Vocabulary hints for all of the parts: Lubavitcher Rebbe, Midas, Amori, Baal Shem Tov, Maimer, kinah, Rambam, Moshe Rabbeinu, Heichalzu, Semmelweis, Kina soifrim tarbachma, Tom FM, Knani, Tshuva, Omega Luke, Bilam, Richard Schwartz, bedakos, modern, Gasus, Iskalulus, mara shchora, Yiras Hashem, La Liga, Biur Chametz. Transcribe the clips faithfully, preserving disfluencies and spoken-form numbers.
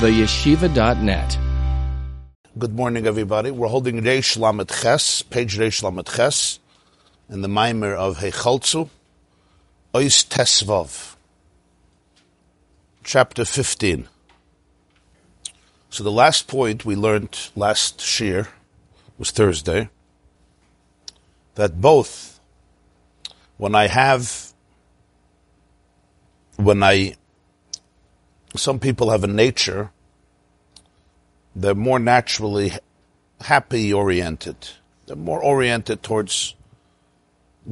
the yeshiva dot net. Good morning, everybody. We're holding Reish Lamed Ches, page Reish Lamed Ches, in the Maimer of Heichalzu, Oiz Tesvav, chapter fifteen. So the last point we learned last shiur was Thursday, that both when I have, when I, some people have a nature, they're more naturally happy oriented. They're more oriented towards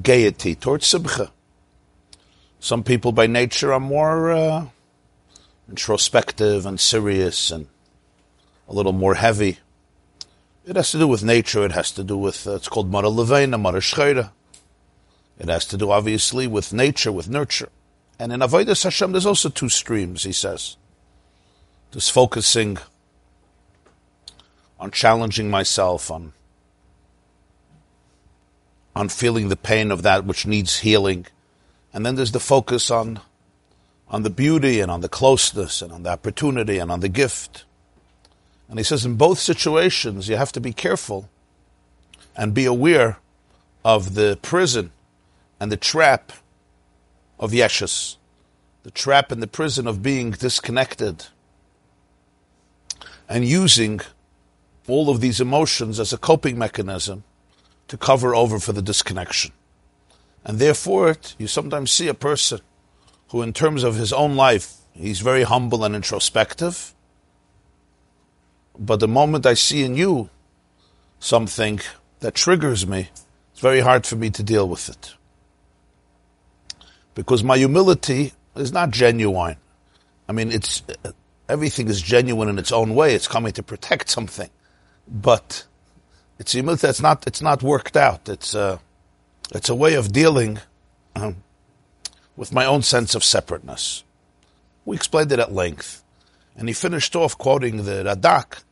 gaiety, towards simcha. Some people by nature are more uh, introspective and serious and a little more heavy. It has to do with nature. It has to do with, uh, it's called mara levana, mara shchora. It has to do, obviously, with nature, with nurture. And in Avodah Hashem, there's also two streams, he says. There's focusing on challenging myself, on on feeling the pain of that which needs healing. And then there's the focus on on the beauty and on the closeness and on the opportunity and on the gift. And he says in both situations you have to be careful and be aware of the prison and the trap of Yeshus, the trap and the prison of being disconnected and using all of these emotions as a coping mechanism to cover over for the disconnection. And therefore, you sometimes see a person who, in terms of his own life, he's very humble and introspective. But the moment I see in you something that triggers me, it's very hard for me to deal with it. Because my humility is not genuine. I mean, it's everything is genuine in its own way. It's coming to protect something. But it's humility that's not, it's not worked out. It's a, it's a way of dealing um, with my own sense of separateness. We explained it at length. And he finished off quoting the Radak,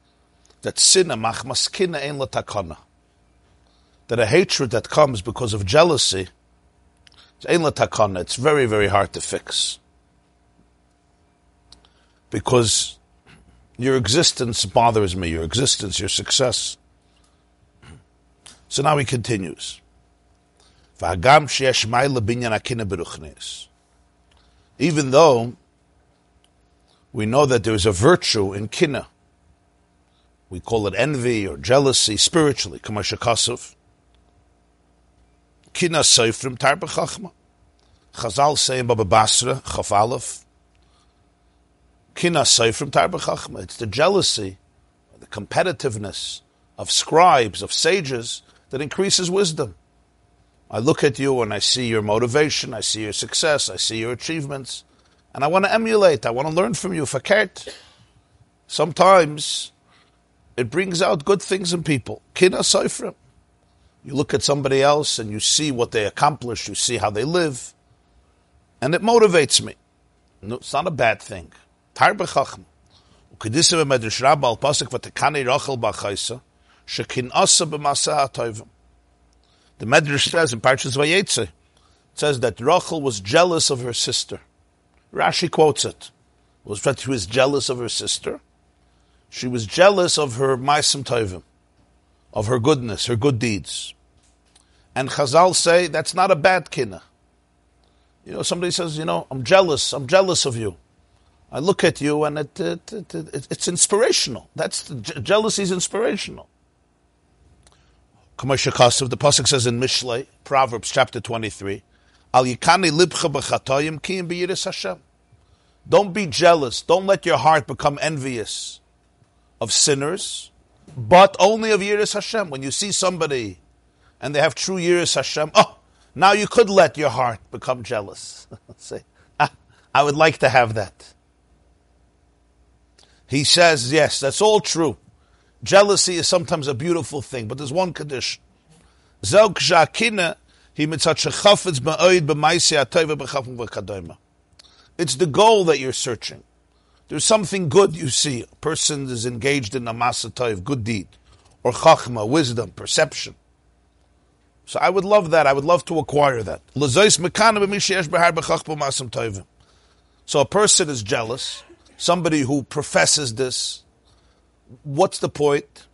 that sinas chinam ein l'takana, that a hatred that comes because of jealousy, ein l'takana, it's very, very hard to fix. Because your existence bothers me, your existence, your success. So now he continues. Even though we know that there is a virtue in kinah, we call it envy or jealousy spiritually, kina soifrim tarbachma. Chazal say in Baba Basra, Chaf Kina soifrim tarbachma. It's the jealousy, the competitiveness of scribes, of sages, that increases wisdom. I look at you and I see your motivation, I see your success, I see your achievements, and I want to emulate, I want to learn from you. Fakert. Sometimes it brings out good things in people. Kina soifrim. You look at somebody else and you see what they accomplish, you see how they live, and it motivates me. No, it's not a bad thing. Tar b'chachma. Kedusha v'medrash rabba al pasuk v'tekani rachel b'chaysa shekin asa b'masa ha'tovim. The Medrash says in Parshas Vayetze, it says that Rachel was jealous of her sister. Rashi quotes it. It was that she was jealous of her sister. She was jealous of her ma'asim tovim, of her goodness, her good deeds. And Chazal say that's not a bad kinah. You know, somebody says, you know, I'm jealous, I'm jealous of you. I look at you and it, it, it, it it's inspirational. That's the, je- jealousy is inspirational. The pasuk says in Mishlei, Proverbs chapter twenty-three, Al yikani libcha b'chatoyim ki im b'Yiras Hashem. Don't be jealous. Don't let your heart become envious of sinners, but only of Yiras Hashem. When you see somebody and they have true Yiras Hashem, oh, now you could let your heart become jealous. Say, ah, I would like to have that. He says, yes, that's all true. Jealousy is sometimes a beautiful thing, but there's one condition. It's the goal that you're searching. There's something good you see. A person is engaged in a ma'aseh tov, good deed, or chachma, wisdom, perception. So I would love that. I would love to acquire that. So a person is jealous. somebody who professes this, what's the point?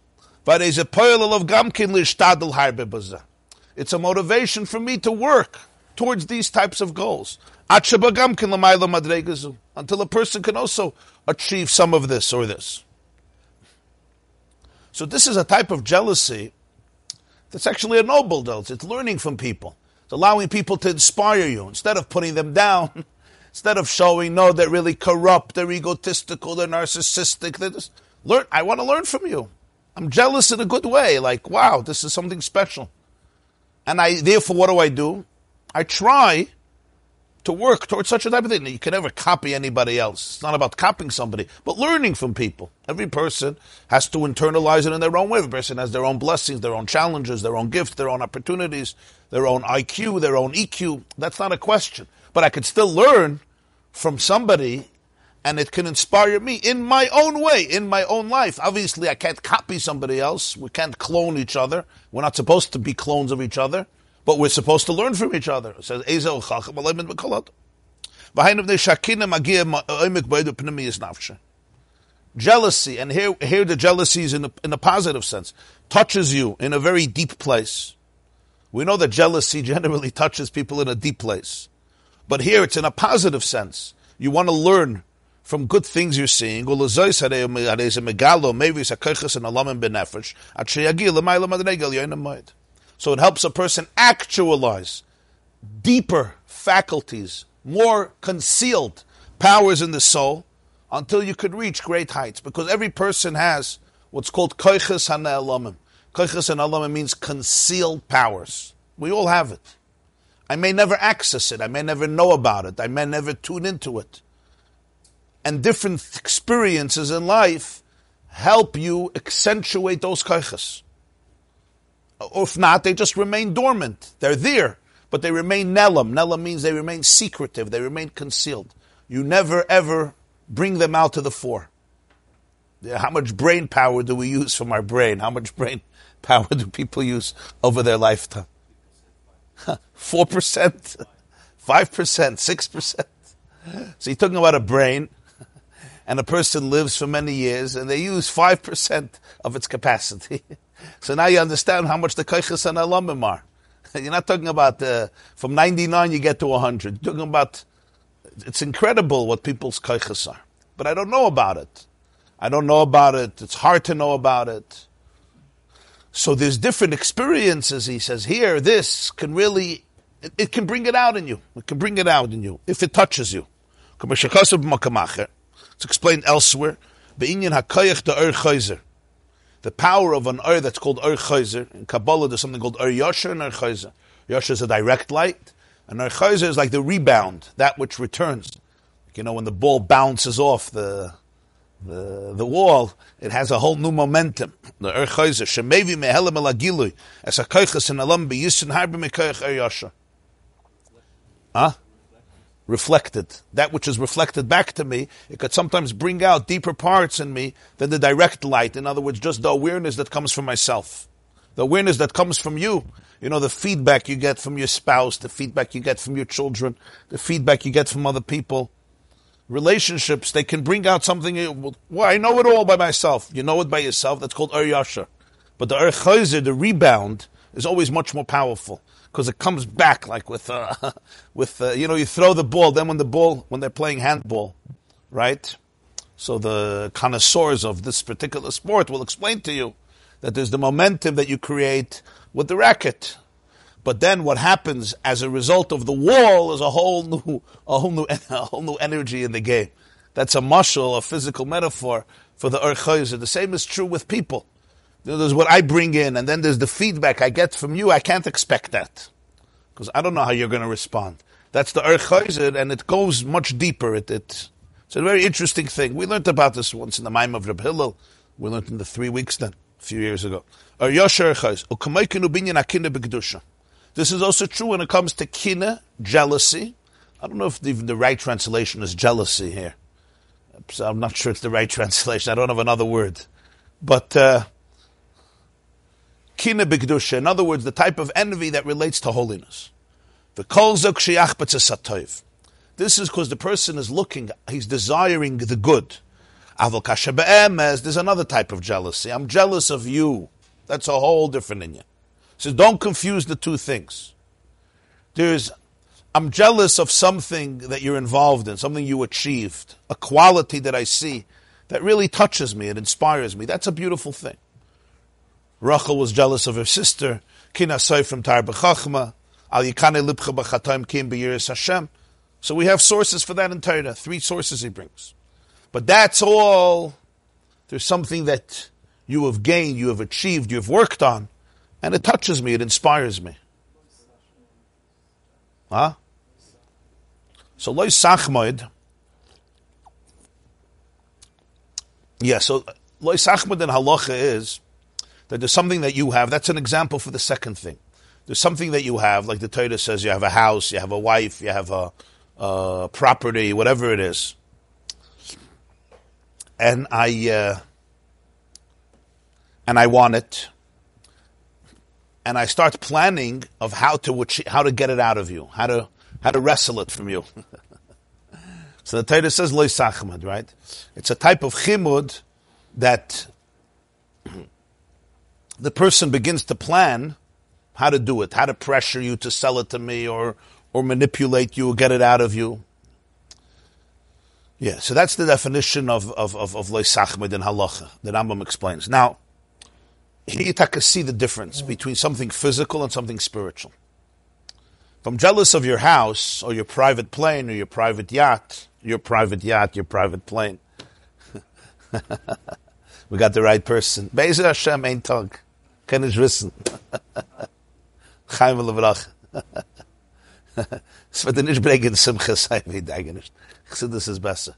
It's a motivation for me to work towards these types of goals. Until a person can also achieve some of this or this. So this is a type of jealousy that's actually a noble jealousy. It's learning from people. It's allowing people to inspire you instead of putting them down. Instead of showing, no, they're really corrupt, they're egotistical, they're narcissistic. They're just, learn. I want to learn from you. I'm jealous in a good way. Like, wow, this is something special. And I therefore, what do I do? I try to work towards such a type of thing. You can never copy anybody else. It's not about copying somebody, but learning from people. Every person has to internalize it in their own way. Every person has their own blessings, their own challenges, their own gifts, their own opportunities, their own I Q, their own E Q. That's not a question. But I could still learn from somebody, and it can inspire me in my own way, in my own life. Obviously, I can't copy somebody else. We can't clone each other. We're not supposed to be clones of each other. But we're supposed to learn from each other. It says, jealousy, and here, here the jealousy is in a, in a positive sense, touches you in a very deep place. We know that jealousy generally touches people in a deep place. But here it's in a positive sense. You want to learn from good things you're seeing. So it helps a person actualize deeper faculties, more concealed powers in the soul, until you could reach great heights. Because every person has what's called koiches hana'elamim. Koiches hana'elamim means concealed powers. We all have it. I may never access it. I may never know about it. I may never tune into it. And different experiences in life help you accentuate those koiches. Or if not, they just remain dormant. They're there, but they remain nelam. Nelam means they remain secretive. They remain concealed. You never, ever bring them out to the fore. How much brain power do we use from our brain? How much brain power do people use over their lifetime? four percent, five percent, six percent. So you're talking about a brain, and a person lives for many years, and they use five percent of its capacity. So now you understand how much the koiches and alamim are. You're not talking about uh, from ninety-nine you get to one hundred. You're talking about, it's incredible what people's koiches are. But I don't know about it. I don't know about it. It's hard to know about it. So there's different experiences, he says. Here, this can really, it, it can bring it out in you. It can bring it out in you, if it touches you. It's explained elsewhere. The power of an Ur that's called Or Chozer. In Kabbalah, there's something called Or Yashar and Or Chozer. Yashar is a direct light, and Or Chozer is like the rebound, that which returns. You know, when the ball bounces off the the, the wall, it has a whole new momentum. The Or Chozer, Shemevi mehelam elagilui, as a koiches and alam biyusin harbi mekoich Or Yashar. Huh? Reflected. That which is reflected back to me, it could sometimes bring out deeper parts in me than the direct light. In other words, just the awareness that comes from myself. The awareness that comes from you. You know, the feedback you get from your spouse, the feedback you get from your children, the feedback you get from other people. Relationships, they can bring out something. Well, I know it all by myself. You know it by yourself. That's called Or Yashar. But the Or Chozer, the rebound, is always much more powerful. Because it comes back like with, uh, with uh, you know, you throw the ball. Then when the ball, when they're playing handball, right? So the connoisseurs of this particular sport will explain to you that there's the momentum that you create with the racket. But then what happens as a result of the wall is a whole new, a whole new, a whole new energy in the game. That's a mashal, a physical metaphor for the Or Chozer. The same is true with people. There's what I bring in, and then there's the feedback I get from you. I can't expect that, because I don't know how you're going to respond. That's the Or Chozer, and it goes much deeper. It, it, it's a very interesting thing. We learned about this once in the Maim of Reb Hillel. We learned in the three weeks then, a few years ago. Or Yashar Or Chozer. This is also true when it comes to kinah, jealousy. I don't know if the, the right translation is jealousy here. I'm not sure it's the right translation. I don't have another word. But... Uh, Kina soifrim tarbachma. In other words, the type of envy that relates to holiness. The kol zok sheyachpatz es hatov. This is because the person is looking, he's desiring the good. Aval kasha be'emes, there's another type of jealousy. I'm jealous of you. That's a whole different inyan. So don't confuse the two things. There's, I'm jealous of something that you're involved in, something you achieved, a quality that I see that really touches me, it inspires me. That's a beautiful thing. Rachel was jealous of her sister. Kina soifrim tarbachma. Al yikane libcha b'chataim kim b'Yiras Hashem. So we have sources for that in Torah. Three sources he brings. But that's all. There's something that you have gained, you have achieved, you have worked on, and it touches me, it inspires me. Huh? So loy sachmoid. Yeah, so loy sachmoid in halacha is that there's something that you have. That's an example for the second thing. There's something that you have, like the Torah says, you have a house, you have a wife, you have a, a property, whatever it is. And I uh, and I want it. And I start planning of how to how to get it out of you, how to how to wrestle it from you. So the Torah says loy sachmad, right? It's a type of chimud that the person begins to plan how to do it, how to pressure you to sell it to me, or or manipulate you, or get it out of you. Yeah, so that's the definition of of of, of loy sachmad in halacha that Rambam explains. Now, here you can see the difference between something physical and something spiritual. If I'm jealous of your house, or your private plane, or your private yacht, your private yacht, your private plane, we got the right person. Be'ezer Hashem ein tog. Ken ish wissen. Chaim lebrach. Es wird nicht bringen Simcha sein, wie dagenisht. Chassidus is besser.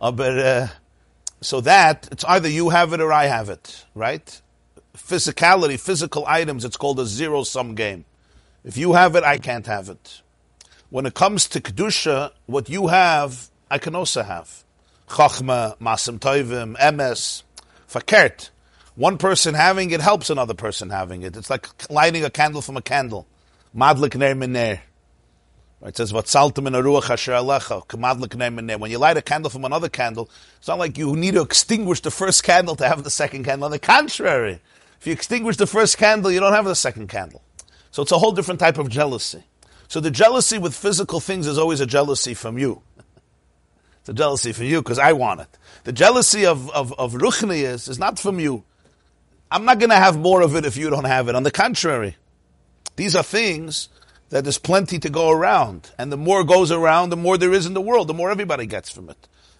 Aber, uh, so that, it's either you have it or I have it, right? Physicality, physical items, it's called a zero-sum game. If you have it, I can't have it. When it comes to Kedusha, what you have, I can also have. Chachma, masim toivim, emes, Fakert. One person having it helps another person having it. It's like lighting a candle from a candle. Madlik ner min ner. It says, Vatzaltem min haruach asher alecha, k'madlik ner min ner. When you light a candle from another candle, it's not like you need to extinguish the first candle to have the second candle. On the contrary, if you extinguish the first candle, you don't have the second candle. So it's a whole different type of jealousy. So the jealousy with physical things is always a jealousy from you. It's a jealousy from you because I want it. The jealousy of, of, of Ruchni is, is not from you. I'm not going to have more of it if you don't have it. On the contrary, these are things that there's plenty to go around. And the more goes around, the more there is in the world, the more everybody gets from it.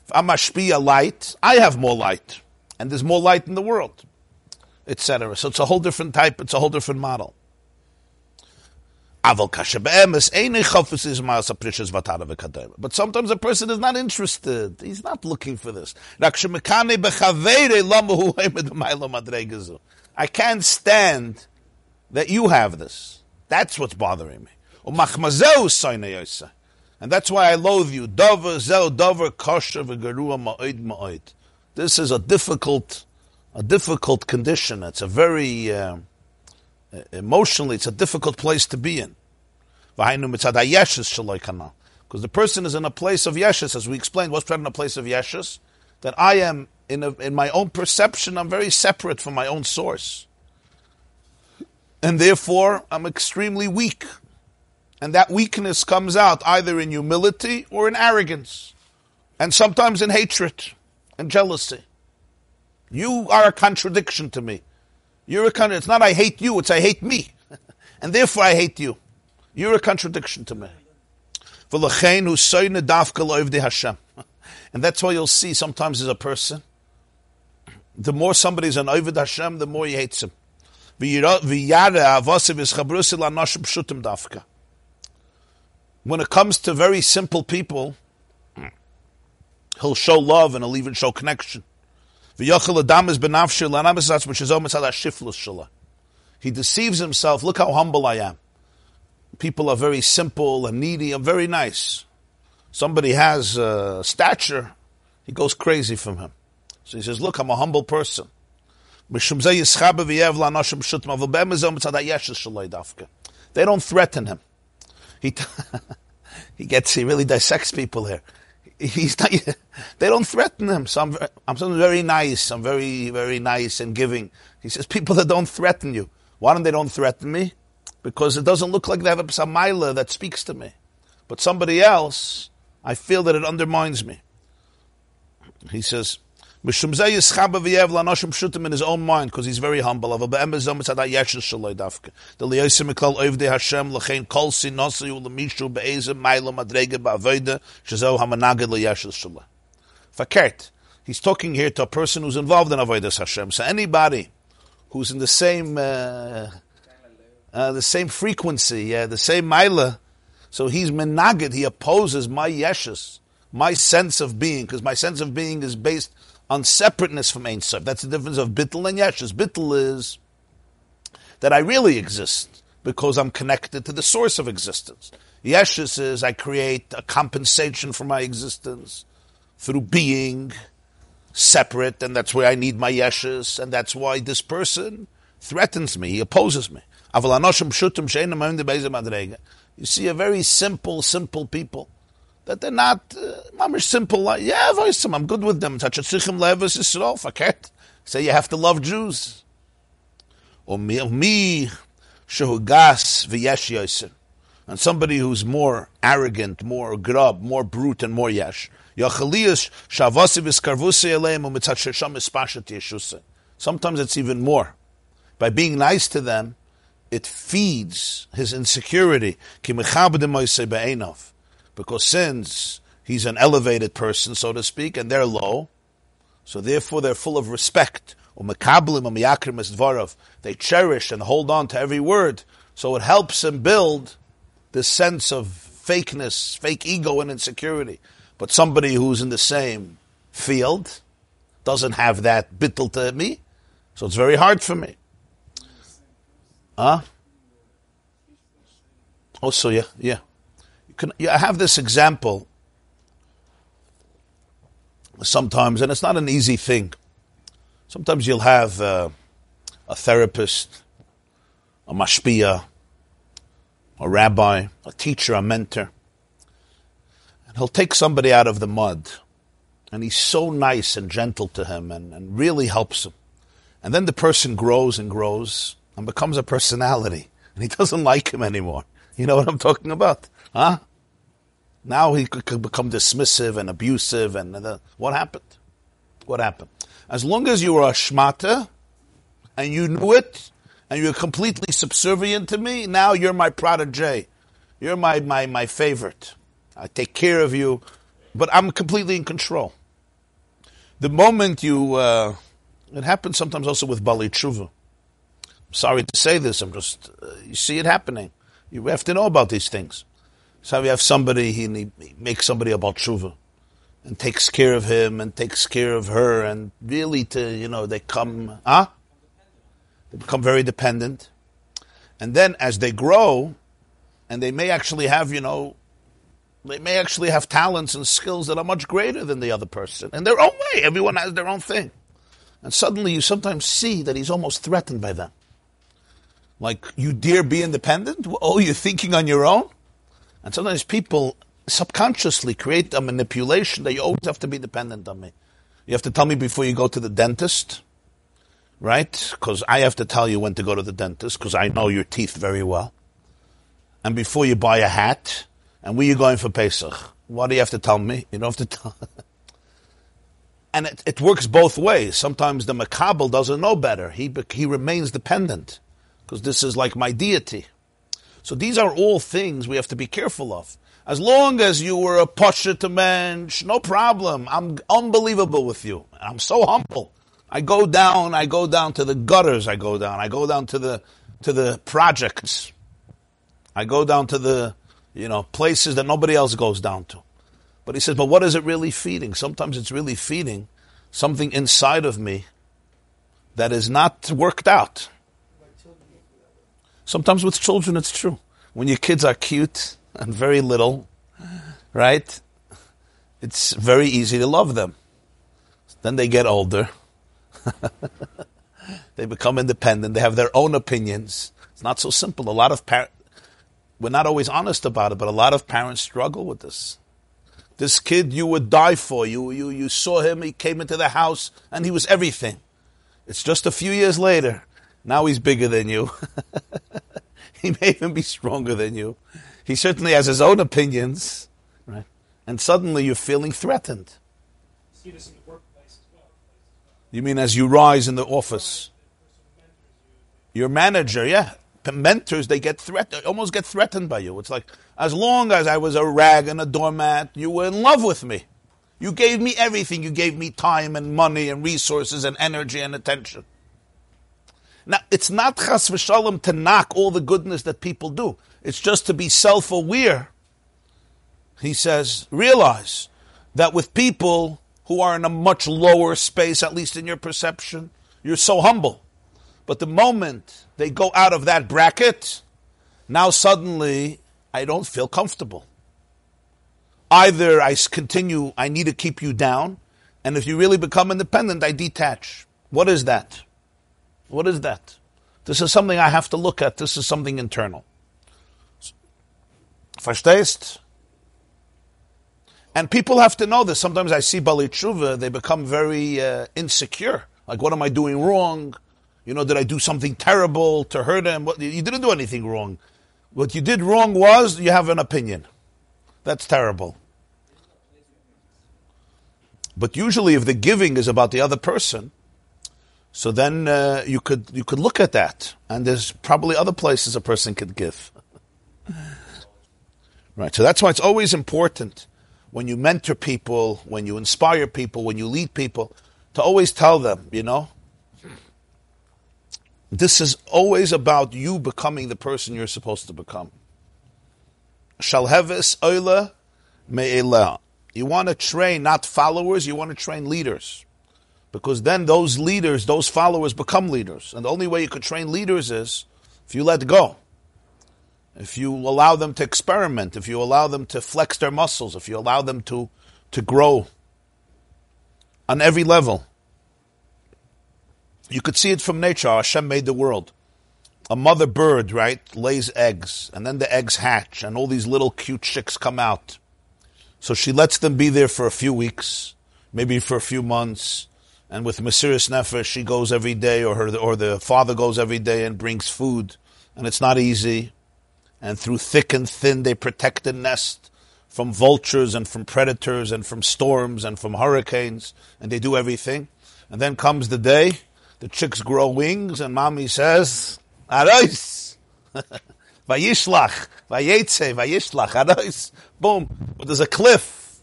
If I'm mashpia light, I have more light. And there's more light in the world. Etc. So it's a whole different type, it's a whole different model. But sometimes a person is not interested. He's not looking for this. I can't stand that you have this. That's what's bothering me. And that's why I loathe you. This is a difficult A difficult condition. It's a very, uh, emotionally, it's a difficult place to be in. Because the person is in a place of Yeshus, as we explained, what's in a place of Yeshus? That I am, in a, in my own perception, I'm very separate from my own source. And therefore, I'm extremely weak. And that weakness comes out either in humility or in arrogance. And sometimes in hatred and jealousy. You are a contradiction to me. You're a con- It's not I hate you, it's I hate me. And therefore I hate you. You're a contradiction to me. And that's why you'll see sometimes as a person, the more somebody's an Oiz Hashem, the more he hates him. When it comes to very simple people, he'll show love and he'll even show connection. He deceives himself. Look how humble I am. People are very simple and needy and very nice. Somebody has a stature, he goes crazy from him. So he says, look, I'm a humble person. They don't threaten him. He t- He gets, he really dissects people here. He's not, they don't threaten him. So I'm, I'm something very nice. I'm very, very nice and giving. He says, people that don't threaten you. Why don't they don't threaten me? Because it doesn't look like they have a psalmila that speaks to me. But somebody else, I feel that it undermines me. He says, in his own mind, because he's very humble. Fakert. He's talking here to a person who's involved in Avodah Hashem. So anybody who's in the same uh, uh, the same frequency, yeah, the same maila, so he's menaged, he opposes my Yeshus, my sense of being, because my sense of being is based on separateness from Ein Sof. That's the difference of Bittul and Yeshus. Bittul is that I really exist because I'm connected to the source of existence. Yeshus is I create a compensation for my existence through being separate, and that's where I need my Yeshus, and that's why this person threatens me, he opposes me. You see a very simple, simple people. That they're not uh, simple. Like, yeah, I'm good with them. So you have to love Jews. And somebody who's more arrogant, more grub, more brute, and more yesh. Sometimes it's even more. By being nice to them, it feeds his insecurity. Because since he's an elevated person, so to speak, and they're low, so therefore they're full of respect. They cherish and hold on to every word. So it helps him build this sense of fakeness, fake ego and insecurity. But somebody who's in the same field doesn't have that bittul to me, so it's very hard for me. Huh? Also, yeah, yeah. Can, yeah, I have this example sometimes, and it's not an easy thing. Sometimes you'll have uh, a therapist, a mashpia, a rabbi, a teacher, a mentor, and he'll take somebody out of the mud, and he's so nice and gentle to him and, and really helps him. And then the person grows and grows and becomes a personality, and he doesn't like him anymore. You know what I'm talking about? Huh? Now he could become dismissive and abusive, and, and the, what happened? What happened? As long as you were a shmata, and you knew it, and you're completely subservient to me, now you're my protege. You're my, my, my favorite. I take care of you, but I'm completely in control. The moment you, uh, it happens sometimes also with Bali Tshuva. I'm sorry to say this, I'm just, uh, you see it happening. You have to know about these things. So we have somebody, he, he makes somebody about tshuva and takes care of him and takes care of her, and really to, you know, they come, huh? They become very dependent. And then as they grow, and they may actually have, you know, they may actually have talents and skills that are much greater than the other person in their own way. Everyone has their own thing. And suddenly you sometimes see that he's almost threatened by them. Like, you dare be independent? Oh, you're thinking on your own? And sometimes people subconsciously create a manipulation that you always have to be dependent on me. You have to tell me before you go to the dentist, right? Because I have to tell you when to go to the dentist, because I know your teeth very well. And before you buy a hat, and where are you going for Pesach? Why do you have to tell me? You don't have to tell. And it, it works both ways. Sometimes the makabel doesn't know better. He he remains dependent, because this is like my deity. So these are all things we have to be careful of. As long as you were a posher to mensch, no problem. I'm unbelievable with you. I'm so humble. I go down, I go down to the gutters, I go down. I go down to the to the projects. I go down to the, you know, places that nobody else goes down to. But he says, but what is it really feeding? Sometimes it's really feeding something inside of me that is not worked out. Sometimes with children, it's true. When your kids are cute and very little, right? It's very easy to love them. Then they get older. They become independent. They have their own opinions. It's not so simple. A lot of par- we're not always honest about it, but a lot of parents struggle with this. This kid you would die for. You, you, you saw him, he came into the house, and he was everything. It's just a few years later. Now he's bigger than you. He may even be stronger than you. He certainly has his own opinions, right? And suddenly you're feeling threatened. You see this in the workplace as well. You mean as you rise in the office? Your manager, yeah. Mentors, they get threatened, almost get threatened by you. It's like, as long as I was a rag and a doormat, you were in love with me. You gave me everything. You gave me time and money and resources and energy and attention. Now, it's not chas v'shalom to knock all the goodness that people do. It's just to be self-aware. He says, realize that with people who are in a much lower space, at least in your perception, you're so humble. But the moment they go out of that bracket, now suddenly I don't feel comfortable. Either I continue, I need to keep you down, and if you really become independent, I detach. What is that? What is that? This is something I have to look at. This is something internal. Verstehst? And people have to know this. Sometimes I see Bali Tshuva, they become very uh, insecure. Like, what am I doing wrong? You know, did I do something terrible to hurt him? What, you didn't do anything wrong. What you did wrong was you have an opinion. That's terrible. But usually if the giving is about the other person, so then uh, you could you could look at that, and there's probably other places a person could give. Right, so that's why it's always important when you mentor people, when you inspire people, when you lead people, to always tell them, you know, this is always about you becoming the person you're supposed to become. Shalheves oila me'ela. You want to train not followers, you want to train leaders. Because then those leaders, those followers become leaders. And the only way you could train leaders is if you let go. If you allow them to experiment, if you allow them to flex their muscles, if you allow them to, to grow on every level. You could see it from nature, how Hashem made the world. A mother bird, right, lays eggs, and then the eggs hatch, and all these little cute chicks come out. So she lets them be there for a few weeks, maybe for a few months, and with Mesiras Nefesh, she goes every day, or her, or the father goes every day and brings food, and it's not easy. And through thick and thin, they protect the nest from vultures and from predators and from storms and from hurricanes, and they do everything. And then comes the day, the chicks grow wings, and mommy says, Arois! Vayishlach! Vayetze! Vayishlach! Arois! Boom! But there's a cliff.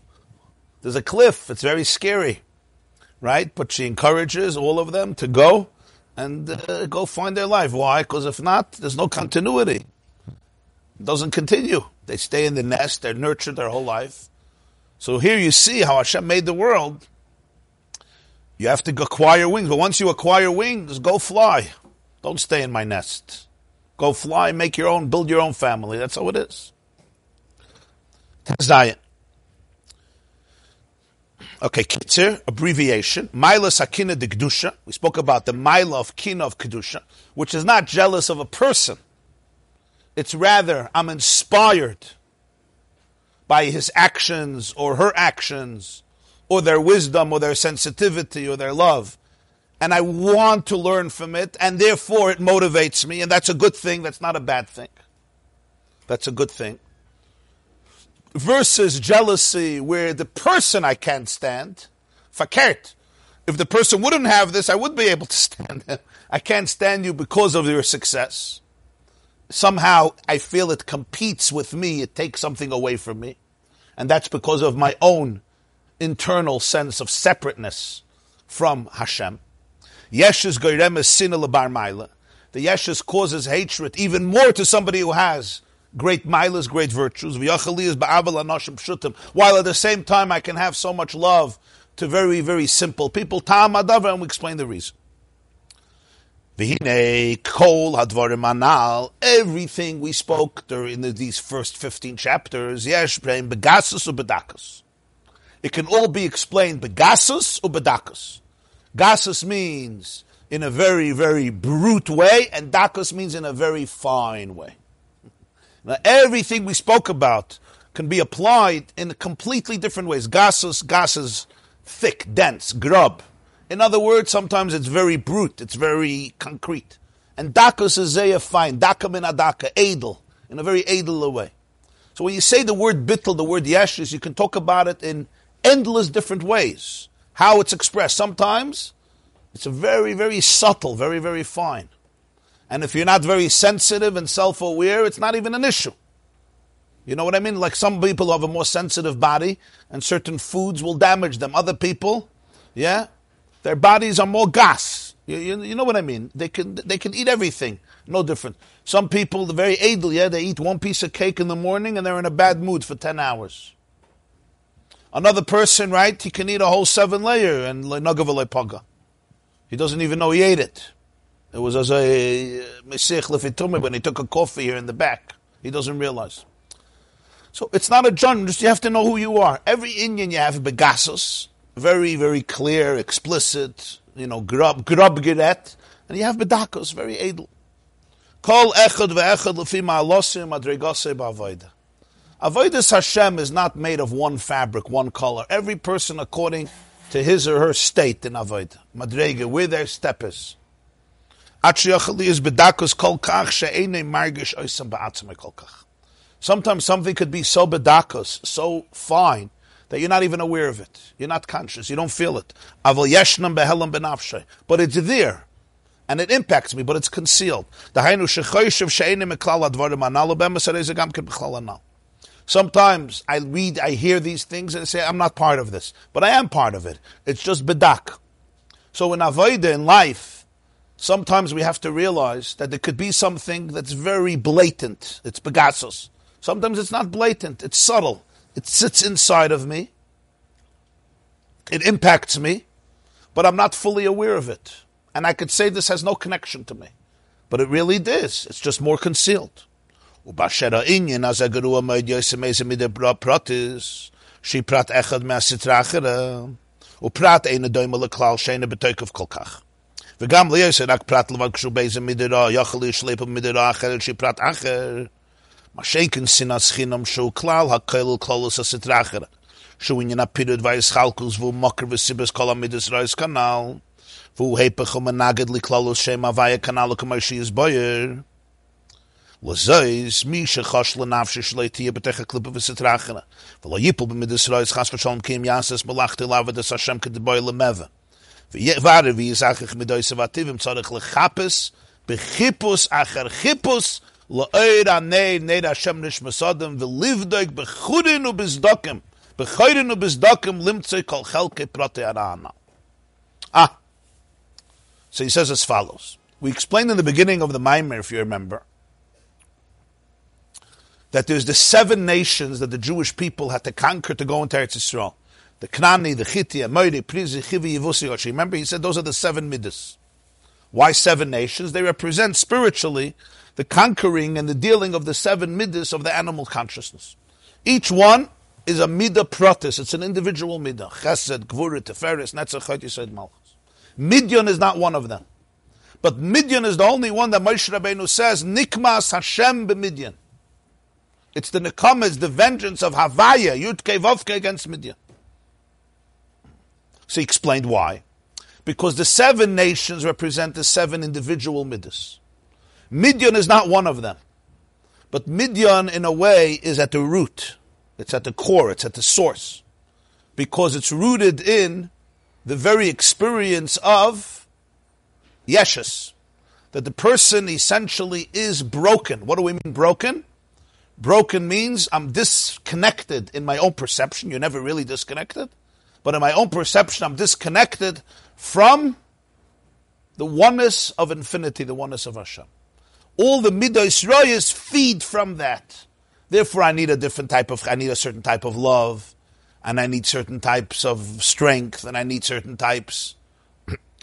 There's a cliff. It's very scary. Right? But she encourages all of them to go and uh, go find their life. Why? Because if not, there's no continuity. It doesn't continue. They stay in the nest. They're nurtured their whole life. So here you see how Hashem made the world. You have to acquire wings. But once you acquire wings, go fly. Don't stay in my nest. Go fly, make your own, build your own family. That's how it is. That's Zion. Okay, Kitzir, abbreviation. Maila sakina de Kedusha. We spoke about the Maila of Kina of Kedusha, which is not jealous of a person. It's rather, I'm inspired by his actions or her actions or their wisdom or their sensitivity or their love. And I want to learn from it, and therefore it motivates me. And that's a good thing. That's not a bad thing. That's a good thing. Versus jealousy, where the person I can't stand. Fakert. If the person wouldn't have this, I would be able to stand him. I can't stand you because of your success. Somehow I feel it competes with me. It takes something away from me. And that's because of my own internal sense of separateness from Hashem. Yeshus goyrem es sina lebar maila. The Yeshus causes hatred even more to somebody who has great milas, great virtues. While at the same time I can have so much love to very, very simple people. Ta'am hadavar, and we explain the reason. V'hinei kol hadvarim anal. Everything we spoke during these first fifteen chapters, yesh b'hem begasus u'bedakos. It can all be explained begasus u'bedakos. Gasus means in a very, very brute way, and dakus means in a very fine way. Now, everything we spoke about can be applied in completely different ways. Gasus, gases, thick, dense, grub. In other words, sometimes it's very brute, it's very concrete. And dakus is a fine, daka min adaka, edel, in a very edel way. So when you say the word bittul, the word yeshus, you can talk about it in endless different ways, how it's expressed. Sometimes it's a very, very subtle, very, very fine. And if you're not very sensitive and self-aware, it's not even an issue. You know what I mean? Like some people have a more sensitive body, and certain foods will damage them. Other people, yeah, their bodies are more gas. You, you, you know what I mean? They can they can eat everything, no different. Some people, the very edel, yeah, they eat one piece of cake in the morning and they're in a bad mood for ten hours. Another person, right, he can eat a whole seven layer and lenagav lepaga. He doesn't even know he ate it. It was as a mesich lefitumi when he took a coffee here in the back. He doesn't realize. So it's not a judgment, just you have to know who you are. Every Indian you have begasus, very, very clear, explicit, you know, grub, grub giret, and you have bedakos, very edel. Kol echad ve'echad lefi ma'alosim adregase ba'avodah. Avodah Hashem is not made of one fabric, one color. Every person according to his or her state in avodah. Madrega, where their step is. Sometimes something could be so bedakos, so fine, that you're not even aware of it. You're not conscious. You don't feel it. But it's there. And it impacts me, but it's concealed. Sometimes I read, I hear these things and I say, I'm not part of this. But I am part of it. It's just bedak. So in avodah, in life, sometimes we have to realize that there could be something that's very blatant. It's begasus. Sometimes it's not blatant. It's subtle. It sits inside of me. It impacts me. But I'm not fully aware of it. And I could say this has no connection to me. But it really does. It's just more concealed. V'gam liyase rak prat levad kshu beizem midera yachal yishleipam midera acheret shiprat acher mashenkin sinas chinam shu klal hakelul klolos asitra acheret shu inyan apirud vayishchalkus vu moker v'sibes kol amidus reis kanal vu hepechum anaged li klolos shem avaya kanal u'kamashi yizboyer l'zayis mi shechosh l'nafshi shleitiya b'techa klipa v'sitra acheret v'lo yipul b'midus reis chas v'sholem kim yases malachti lavadas Hashem k'diboy l'meva Ah, so he says as follows. We explained in the beginning of the Maimer, if you remember, that there's the seven nations that the Jewish people had to conquer to go into Eretz Yisrael. The Knani, the Chiti, Amori, Prizi, Chivi, Yivusi, Oshi. Remember, he said those are the seven Midas. Why seven nations? They represent spiritually the conquering and the dealing of the seven Midas of the animal consciousness. Each one is a Midah Pratis. It's an individual Midah. Chesed, Gvura, Teferis, Netzach, Chayt, Yisrael, Malchus. Midian is not one of them. But Midian is the only one that Moshe Rabbeinu says, Nikmas Hashem b'Midian. It's the Nekama, it's the vengeance of Havaya, Yudke, Vovke against Midian. So he explained why. Because the seven nations represent the seven individual Midas. Midian is not one of them. But Midian, in a way, is at the root. It's at the core. It's at the source. Because it's rooted in the very experience of Yeshus. That the person essentially is broken. What do we mean broken? Broken means I'm disconnected in my own perception. You're never really disconnected. But in my own perception, I'm disconnected from the oneness of infinity, the oneness of Hashem. All the midos royas feed from that. Therefore, I need a different type of, I need a certain type of love, and I need certain types of strength, and I need certain types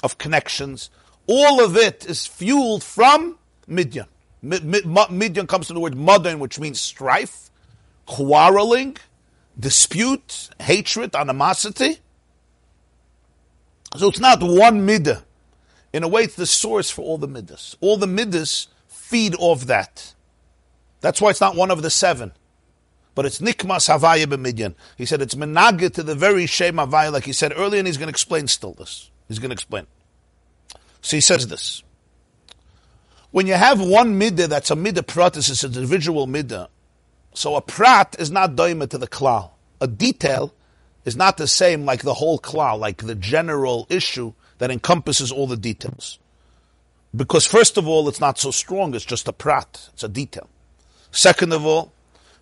of connections. All of it is fueled from Midian. Midian comes from the word modern, which means strife, quarreling, dispute, hatred, animosity. So it's not one midah. In a way, it's the source for all the midas. All the midas feed off that. That's why it's not one of the seven. But it's Nikmas Havaya b'Midyan. He said it's menaged to the very Shem Havaya, like he said earlier, and he's going to explain still this. He's going to explain. So he says this. When you have one middah that's a middah pratis, it's an individual middah. So a prat is not doima to the klal. A detail is not the same like the whole klal, like the general issue that encompasses all the details. Because first of all, it's not so strong, it's just a prat, it's a detail. Second of all,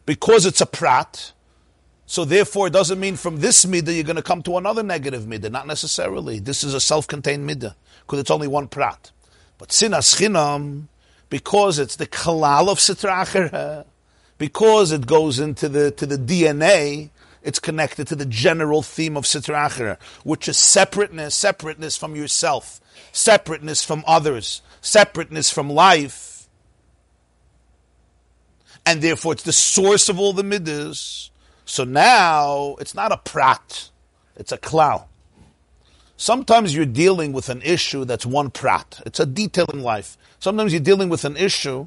because it's a prat, so therefore it doesn't mean from this middah you're going to come to another negative middah, not necessarily. This is a self-contained middah, because it's only one prat. But sinas chinam, because it's the kalal of sitra achera, because it goes into the to the D N A, it's connected to the general theme of sitra achera, which is separateness, separateness from yourself, separateness from others, separateness from life. And therefore it's the source of all the middas. So now it's not a prat, it's a klal. Sometimes you're dealing with an issue that's one prat. It's a detail in life. Sometimes you're dealing with an issue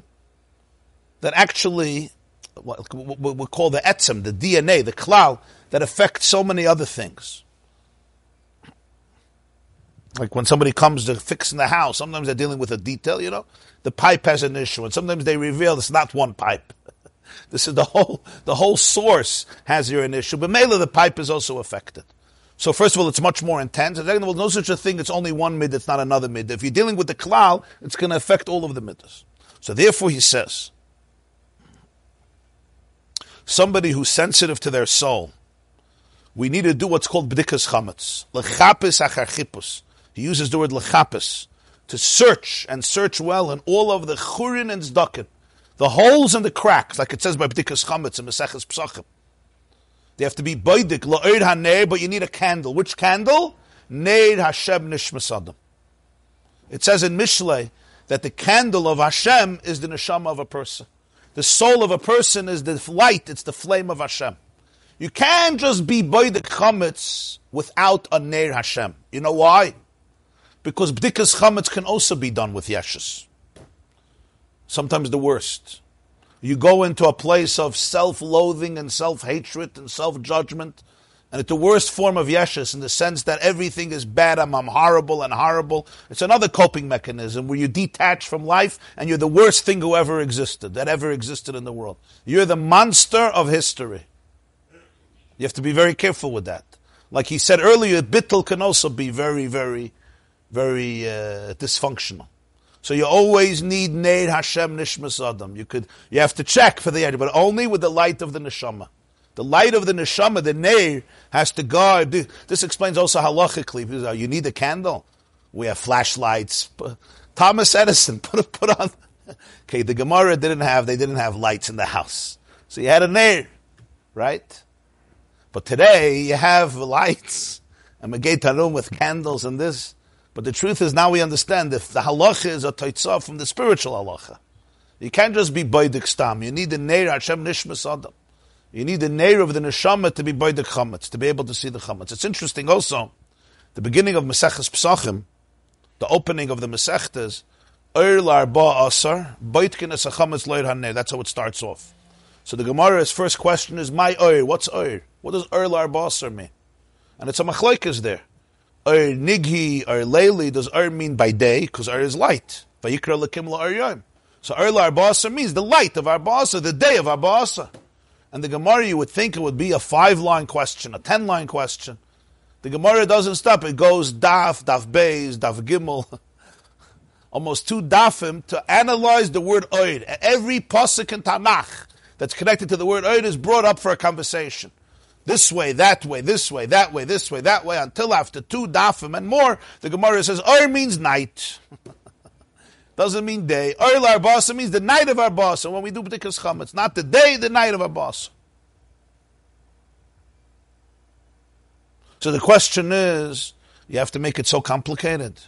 that actually, what we call the etzem, the D N A, the klal, that affects so many other things. Like when somebody comes to fixing the house, sometimes they're dealing with a detail, you know. The pipe has an issue, and sometimes they reveal it's not one pipe. This is the whole the whole source has here an issue. But mainly the pipe is also affected. So first of all, it's much more intense. And second of all, no such a thing, it's only one mid, it's not another mid. If you're dealing with the klal, it's going to affect all of the middas. So therefore he says, somebody who's sensitive to their soul, we need to do what's called b'dikas chametz. L'chapis achar chipus. He uses the word l'chapis, to search and search well in all of the churin and zdakin, the holes and the cracks, like it says by b'dikas chametz and meseches psachim. They have to be b'dik la'od hanei, but you need a candle. Which candle? Neid Hashem nishmas adam. It says in Mishlei that the candle of Hashem is the neshama of a person. The soul of a person is the light, it's the flame of Hashem. You can't just be b'dik chametz without a neir Hashem. You know why? Because b'dikas chametz can also be done with Yeshus. Sometimes the worst. You go into a place of self-loathing and self-hatred and self-judgment, and it's the worst form of Yeshus in the sense that everything is bad, I'm, I'm horrible and horrible. It's another coping mechanism where you detach from life and you're the worst thing who ever existed, that ever existed in the world. You're the monster of history. You have to be very careful with that. Like he said earlier, Bittul can also be very, very, very uh, dysfunctional. So you always need Neid Hashem Nishmas Adam. You could, you have to check for the Yeshus, but only with the light of the Neshama. The light of the Neshama, the Neir, has to guard. This explains also halachically, because you need a candle. We have flashlights. Thomas Edison, put put on. Okay, the Gemara didn't have, they didn't have lights in the house. So you had a Neir, right? But today, you have lights, and Megay Tarum with candles and this. But the truth is, now we understand if the halacha is a toitzah from the spiritual halacha, you can't just be baidik stam. You need the neir Hashem nishmas adam. You need the neir of the neshama to be baidik chametz, to be able to see the chametz. It's interesting also, the beginning of Maseches Pesachim, the opening of the Masechtas, Ur er, baitkin es hachametz loir haneir. That's how it starts off. So the Gemara's first question is, my Ur, what's Ur? What does Ur er mean? And it's a machlokes there. Or nighi, or leili, does or mean by day? Because or is light. Vayikra lekim la or yom. So or la'arbasa means the light of arbasa, the day of arbasa. And the Gemara, you would think it would be a five-line question, a ten-line question. The Gemara doesn't stop. It goes daf, daf beis, daf gimel, almost two dafim to analyze the word or. Every pasuk in Tanakh that's connected to the word or is brought up for a conversation. This way, that way, this way, that way, this way, that way, until after two dafim and more, the Gemara says, Or means night. Doesn't mean day. Or l'arbasa means the night of arbasa. When we do b'dikas chametz, not the day, the night of arbasa. So the question is, you have to make it so complicated.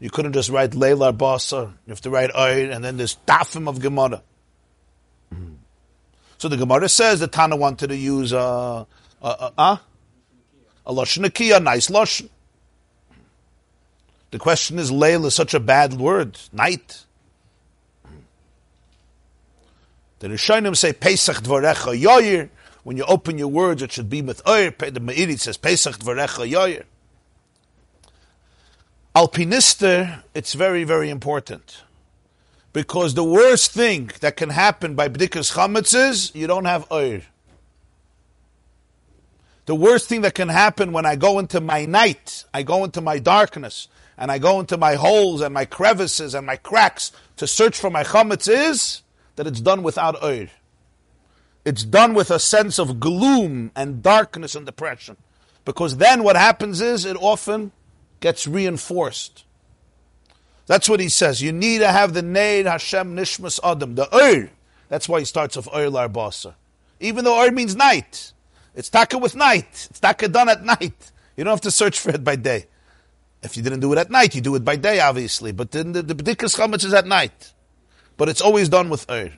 You couldn't just write leil arbasa. You have to write Or, and then there's dafim of Gemara. Mm-hmm. So the Gemara says the Tana wanted to use a... Uh, Uh, uh, uh, a lashon nakiya, nice lashon. The question is, leil is such a bad word, night. The Rishonim say Pesach Dvarecha Yoyer. When you open your words, it should be with Oyer. The Meiri says Pesach Dvarecha Yoyer. Alpinister, it's very, very important. Because the worst thing that can happen by B'dikas Chametz is you don't have Oyer. The worst thing that can happen when I go into my night, I go into my darkness, and I go into my holes and my crevices and my cracks to search for my chametz is that it's done without oir. It's done with a sense of gloom and darkness and depression. Because then what happens is it often gets reinforced. That's what he says. You need to have the neid Hashem nishmas adam, the oir. That's why he starts off oir larbasa. Even though oir means night. It's taka with night. It's taka done at night. You don't have to search for it by day. If you didn't do it at night, you do it by day, obviously. But then the b'dikas chametz is at night. But it's always done with ur.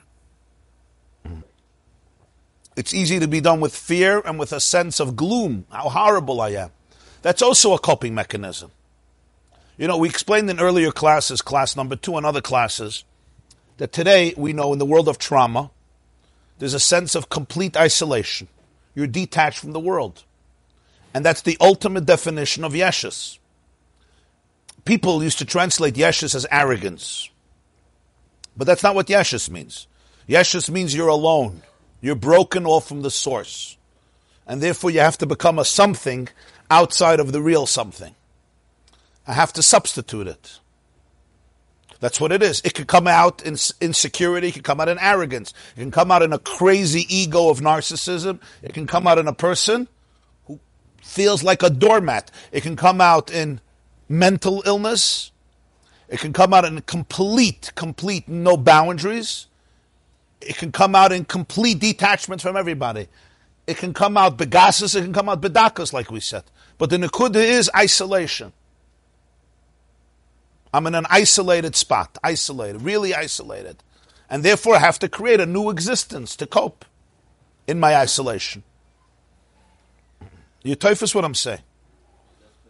It's easy to be done with fear and with a sense of gloom. How horrible I am. That's also a coping mechanism. You know, we explained in earlier classes, class number two and other classes, that today we know in the world of trauma, there's a sense of complete isolation. You're detached from the world. And that's the ultimate definition of Yeshus. People used to translate Yeshus as arrogance. But that's not what Yeshus means. Yeshus means you're alone. You're broken off from the source. And therefore you have to become a something outside of the real something. I have to substitute it. That's what it is. It could come out in insecurity. It could come out in arrogance. It can come out in a crazy ego of narcissism. It can come out in a person who feels like a doormat. It can come out in mental illness. It can come out in complete, complete no boundaries. It can come out in complete detachment from everybody. It can come out Gasus. It can come out bedakos, like we said. But the nekuda is isolation. I'm in an isolated spot, isolated, really isolated. And therefore I have to create a new existence to cope in my isolation. You toifus what I'm saying.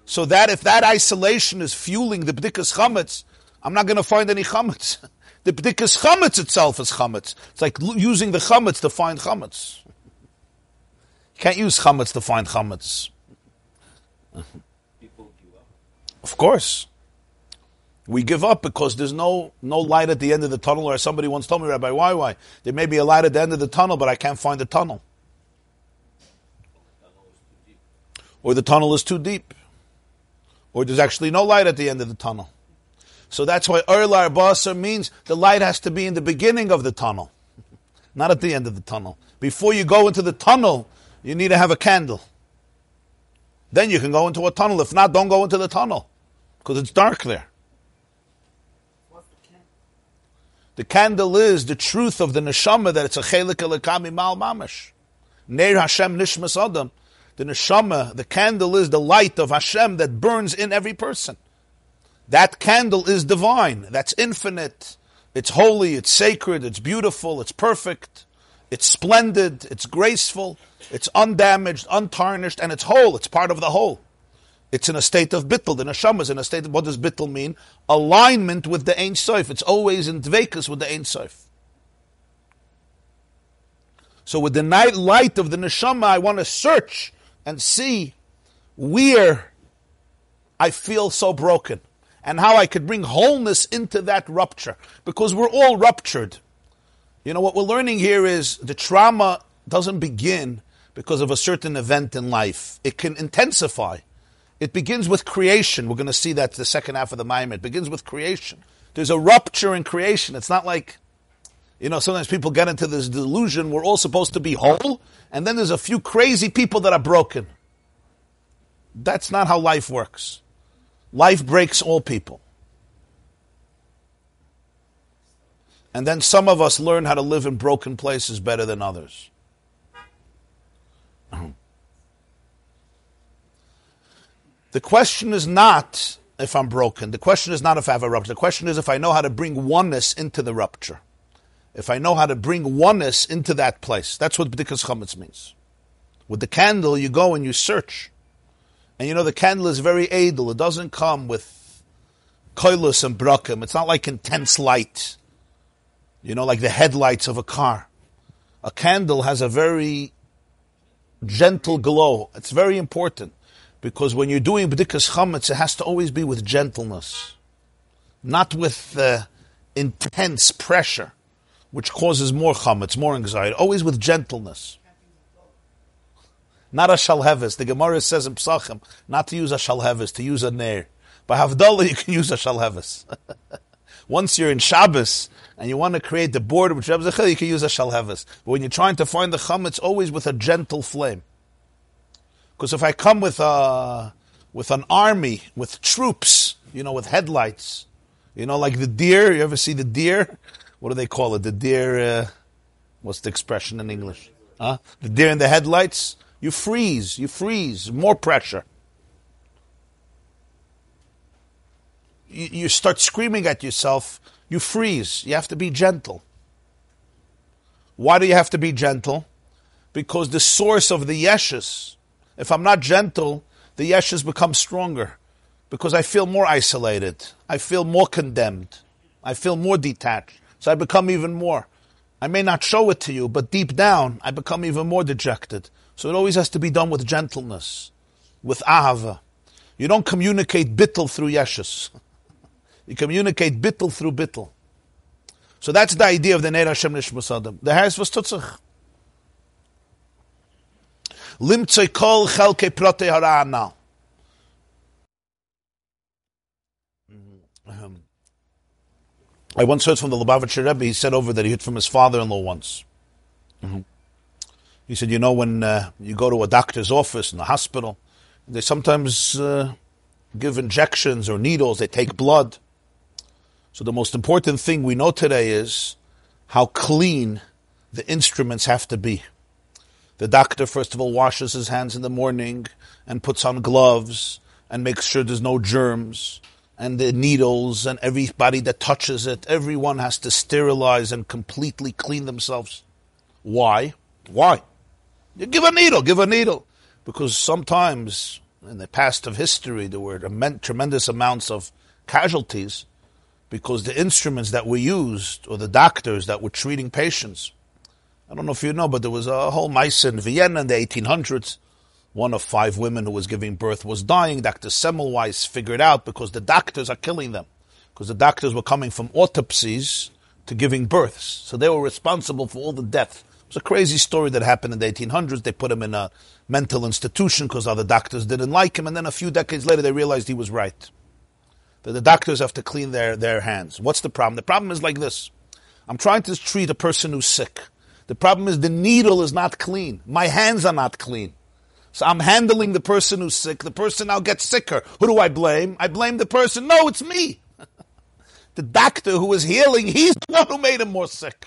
So that if that isolation is fueling the b'dikas chametz, I'm not going to find any chametz. The b'dikas chametz itself is chametz. It's like using the chametz to find chametz. You can't use chametz to find chametz. People give up. Of course. We give up because there's no no light at the end of the tunnel. Or somebody once told me, Rabbi, why, why? There may be a light at the end of the tunnel, but I can't find the tunnel. Or the tunnel is too deep. Or there's actually no light at the end of the tunnel. So that's why Ur er means the light has to be in the beginning of the tunnel. Not at the end of the tunnel. Before you go into the tunnel, you need to have a candle. Then you can go into a tunnel. If not, don't go into the tunnel. Because it's dark there. The candle is the truth of the neshama that it's a chelik alakami mal mamash. Neir Hashem nishmas adam. The neshama, the candle is the light of Hashem that burns in every person. That candle is divine. That's infinite. It's holy. It's sacred. It's beautiful. It's perfect. It's splendid. It's graceful. It's undamaged, untarnished, and it's whole. It's part of the whole. It's in a state of bittul. The neshama is in a state of, what does bittul mean? Alignment with the Ein Sof. It's always in dveikus with the Ein Sof. So with the night light of the neshama, I want to search and see where I feel so broken and how I could bring wholeness into that rupture. Because we're all ruptured. You know, what we're learning here is the trauma doesn't begin because of a certain event in life. It can intensify. It begins with creation. We're going to see that the second half of the Maimon. It begins with creation. There's a rupture in creation. It's not like, you know, sometimes people get into this delusion, we're all supposed to be whole, and then there's a few crazy people that are broken. That's not how life works. Life breaks all people. And then some of us learn how to live in broken places better than others. The question is not if I'm broken. The question is not if I have a rupture. The question is if I know how to bring oneness into the rupture. If I know how to bring oneness into that place. That's what B'dikas Chametz means. With the candle, you go and you search. And you know, the candle is very edel. It doesn't come with koilus and brakim. It's not like intense light. You know, like the headlights of a car. A candle has a very gentle glow. It's very important, because when you're doing bedakos chametz, it has to always be with gentleness, not with uh, intense pressure, which causes more chametz, more anxiety. Always with gentleness. Not a shalhevis. The Gemara says in Pesachim not to use a shalhevis, to use a ner. By Havdalah, you can use a shalhevis. Once you're in Shabbos and you want to create the board with Shabbos, you can use a shalhevis. But when you're trying to find the chum, it's always with a gentle flame. Because if I come with a, with an army, with troops, you know, with headlights, you know, like the deer, you ever see the deer? What do they call it? The deer, uh, what's the expression in English? Huh? The deer in the headlights? You freeze, you freeze, more pressure. You start screaming at yourself, you freeze. You have to be gentle. Why do you have to be gentle? Because the source of the Yeshus, if I'm not gentle, the Yeshus becomes stronger. Because I feel more isolated. I feel more condemned. I feel more detached. So I become even more. I may not show it to you, but deep down, I become even more dejected. So it always has to be done with gentleness, with ahava. You don't communicate bittul through Yeshus. You communicate bittul through bittul. So that's the idea of the Neir Hashem Nishmas Adam. The Haris was Tutzach. Limtzei kol chelkei protei hara anal. I once heard from the Lubavitcher Rebbe, he said over that he heard from his father-in-law once. Mm-hmm. He said, you know, when uh, you go to a doctor's office in the hospital, they sometimes uh, give injections or needles, they take blood. So the most important thing we know today is how clean the instruments have to be. The doctor, first of all, washes his hands in the morning and puts on gloves and makes sure there's no germs. And the needles and everybody that touches it, everyone has to sterilize and completely clean themselves. Why? Why? You give a needle, give a needle. Because sometimes, in the past of history, there were tremendous amounts of casualties because the instruments that were used, or the doctors that were treating patients. I don't know if you know, but there was a whole mice in Vienna in the eighteen hundreds. One of five women who was giving birth was dying. Doctor Semmelweis figured out because the doctors are killing them. Because the doctors were coming from autopsies to giving births. So they were responsible for all the death. It's a crazy story that happened in the eighteen hundreds. They put him in a mental institution because other doctors didn't like him. And then a few decades later, they realized he was right. That the doctors have to clean their, their hands. What's the problem? The problem is like this. I'm trying to treat a person who's sick. The problem is the needle is not clean. My hands are not clean. So I'm handling the person who's sick. The person now gets sicker. Who do I blame? I blame the person. No, it's me. The doctor who is healing, he's the one who made him more sick.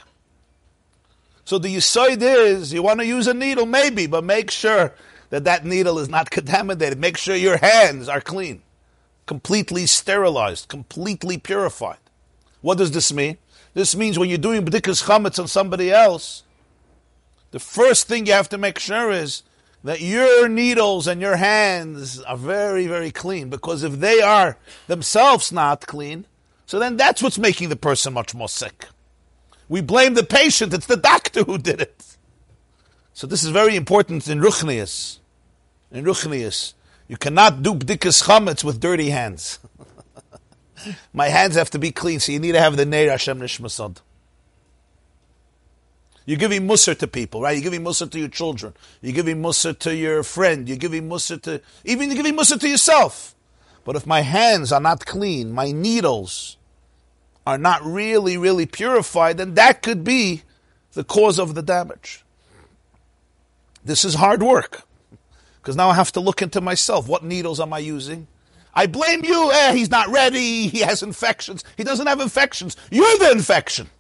So the yisoid is, you want to use a needle, maybe, but make sure that that needle is not contaminated. Make sure your hands are clean, completely sterilized, completely purified. What does this mean? This means when you're doing bedakos chametz on somebody else, the first thing you have to make sure is that your needles and your hands are very, very clean. Because if they are themselves not clean, so then that's what's making the person much more sick. We blame the patient, it's the doctor who did it. So this is very important in Ruchnius. In Ruchnius, you cannot do bedakos chametz with dirty hands. My hands have to be clean, so you need to have the Neir Hashem Nishmasad. You're giving musr to people, right? You're giving musr to your children. You're giving musr to your friend. You're giving musr to... Even you're giving musr to yourself. But if my hands are not clean, my needles are not really, really purified, then that could be the cause of the damage. This is hard work. Because now I have to look into myself. What needles am I using? I blame you. Eh, he's not ready. He has infections. He doesn't have infections. You're the infection.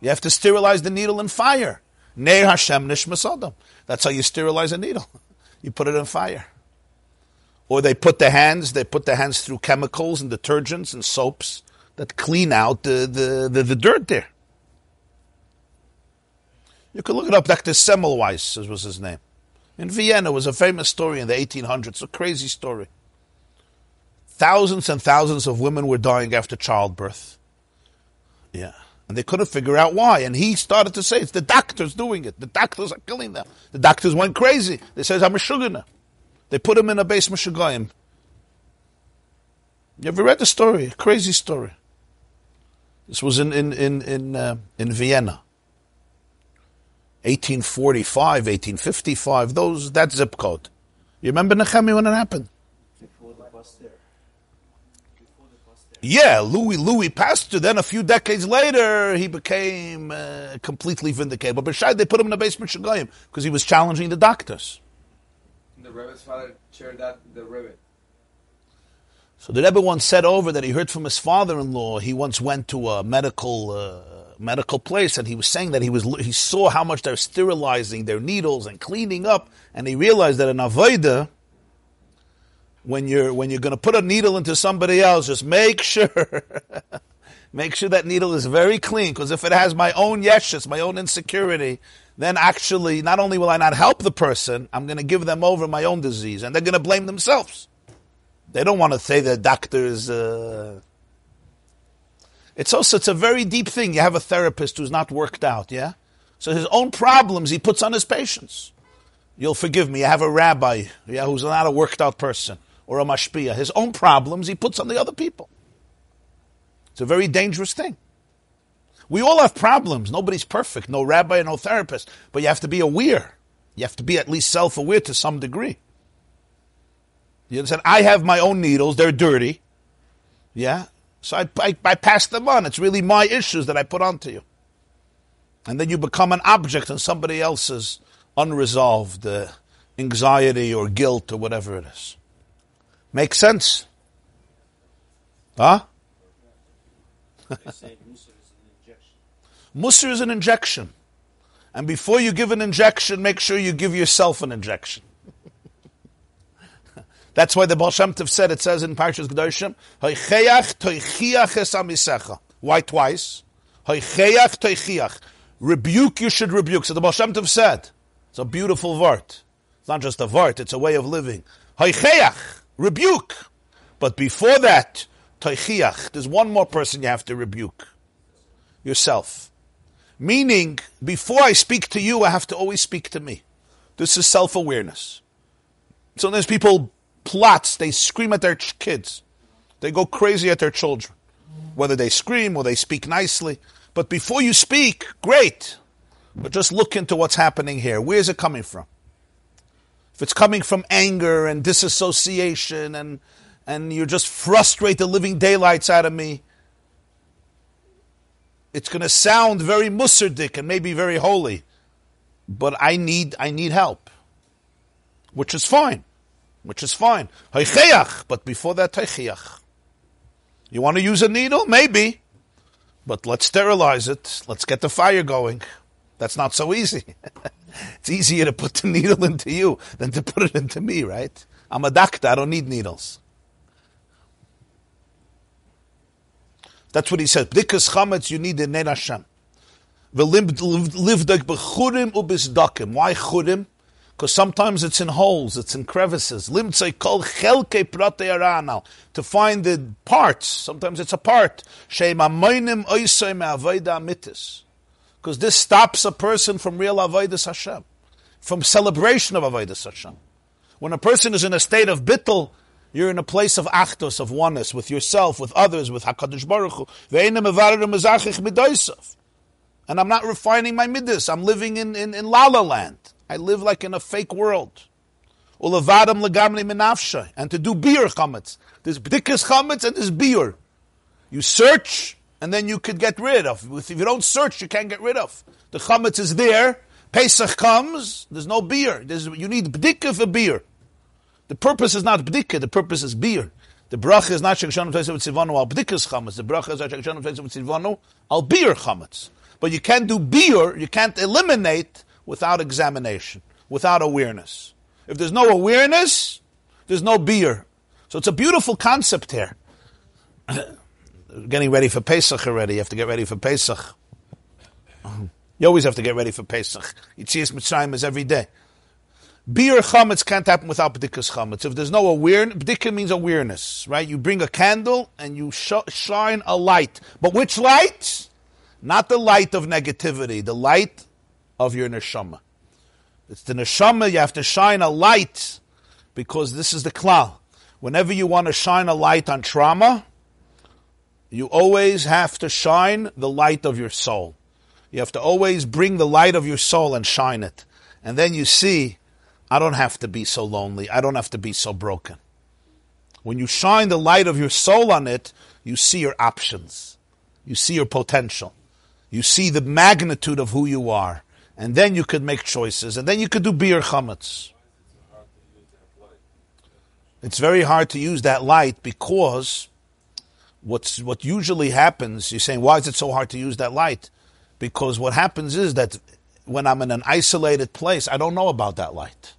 You have to sterilize the needle in fire. Neir Hashem Nishmas Adam. That's how you sterilize a needle. You put it in fire. Or they put the hands, they put the hands through chemicals and detergents and soaps that clean out the, the, the, the dirt there. You can look it up. Doctor Semmelweis was his name. In Vienna, it was a famous story in the eighteen hundreds, a crazy story. Thousands and thousands of women were dying after childbirth. Yeah. And they couldn't figure out why. And he started to say, it's the doctors doing it. The doctors are killing them. The doctors went crazy. They said, I'm a shugana. They put him in a base meshugayim. You ever read the story? A crazy story. This was in in in in, uh, in Vienna. eighteen forty-five, eighteen fifty-five, those, that zip code. You remember Nehemiah when it happened? Before the pastor. Before the pastor. Yeah, Louis, Louis Pasteur. Then a few decades later, he became uh, completely vindicated. But B'Shai, they put him in the basement Shagayim because he was challenging the doctors. And the Rebbe's father chaired that, the Rebbe. So the Rebbe once said over that he heard from his father-in-law. He once went to a medical... Uh, medical place, and he was saying that he was he saw how much they're sterilizing their needles and cleaning up, and he realized that in Avodah, when you're when you're going to put a needle into somebody else, just make sure make sure that needle is very clean, because if it has my own Yeshus, my own insecurity, then actually not only will I not help the person, I'm going to give them over my own disease, and they're going to blame themselves. They don't want to say the doctors... Uh, It's also, it's a very deep thing. You have a therapist who's not worked out, yeah? So his own problems he puts on his patients. You'll forgive me, I have a rabbi, yeah, who's not a worked out person, or a mashpia. His own problems he puts on the other people. It's a very dangerous thing. We all have problems. Nobody's perfect, no rabbi, no therapist. But you have to be aware. You have to be at least self-aware to some degree. You understand? I have my own needles, they're dirty, yeah? So I, I, I pass them on. It's really my issues that I put onto you. And then you become an object in somebody else's unresolved uh, anxiety or guilt or whatever it is. Makes sense? Huh? They say Musar is an injection. Musar is an injection. And before you give an injection, make sure you give yourself an injection. That's why the Baal Shem Tov said, it says in Parshas Kedusha, Hoicheach toichiach es amisecha. Why twice? Hoicheach toichiach. Rebuke, you should rebuke. So the Baal Shem Tov said, it's a beautiful vart. It's not just a vart, it's a way of living. Hoicheach, rebuke. But before that, toichiach, there's one more person you have to rebuke. Yourself. Meaning, before I speak to you, I have to always speak to me. This is self-awareness. So there's people... plots, they scream at their ch- kids. They go crazy at their children. Whether they scream or they speak nicely. But before you speak, great. But just look into what's happening here. Where is it coming from? If it's coming from anger and disassociation and and you just frustrate the living daylights out of me, it's going to sound very mussardik and maybe very holy. But I need I need help. Which is fine. Which is fine. Hoicheach, but before that, hoicheach. You want to use a needle? Maybe. But let's sterilize it. Let's get the fire going. That's not so easy. It's easier to put the needle into you than to put it into me, right? I'm a doctor. I don't need needles. That's what he said. B'dikas chametz, you need the Nei Hashem. Livdak b'churim u'bizdakim. Why churim? Because sometimes it's in holes, it's in crevices. Limtzei kol chelke pratei aranal. To find the parts, sometimes it's a part. Sheim amoinim oisei me'avodah amitis. Because this stops a person from real avodas Hashem. From celebration of avodas Hashem. When a person is in a state of bittul, you're in a place of achdos, of oneness, with yourself, with others, with HaKadosh Baruch Hu. Ve'enem evarer mezachich midoisav. And I'm not refining my midas, I'm living in, in, in la la land. I live like in a fake world. Ulavadam legamni minafsha. And to do biur chametz. There's b'dikas chametz and there's biur. You search and then you could get rid of. If you don't search, you can't get rid of. The chametz is there. Pesach comes. There's no biur. There's, you need b'dikah for biur. The purpose is not b'dikah. The purpose is biur. The bracha is not shekshanam teisav tzivanu al b'dikas chametz. The bracha is not shekshanam teisav tzivanu al biur chametz. But you can't do biur. You can't eliminate without examination, without awareness. If there's no awareness, there's no beer. So it's a beautiful concept here. Getting ready for Pesach already. You have to get ready for Pesach. You always have to get ready for Pesach. Yitzias Mitzrayim is every day. Beer chametz can't happen without b'dikas chametz. If there's no awareness, b'dikah means awareness, right? You bring a candle and you sh- shine a light. But which light? Not the light of negativity, the light of your neshama. It's the neshama, you have to shine a light, because this is the klal. Whenever you want to shine a light on trauma, you always have to shine the light of your soul. You have to always bring the light of your soul and shine it. And then you see, I don't have to be so lonely. I don't have to be so broken. When you shine the light of your soul on it, you see your options. You see your potential. You see the magnitude of who you are. And then you could make choices. And then you could do beer chametz. It's very hard to use that light because what's what usually happens, you're saying, why is it so hard to use that light? Because what happens is that when I'm in an isolated place, I don't know about that light.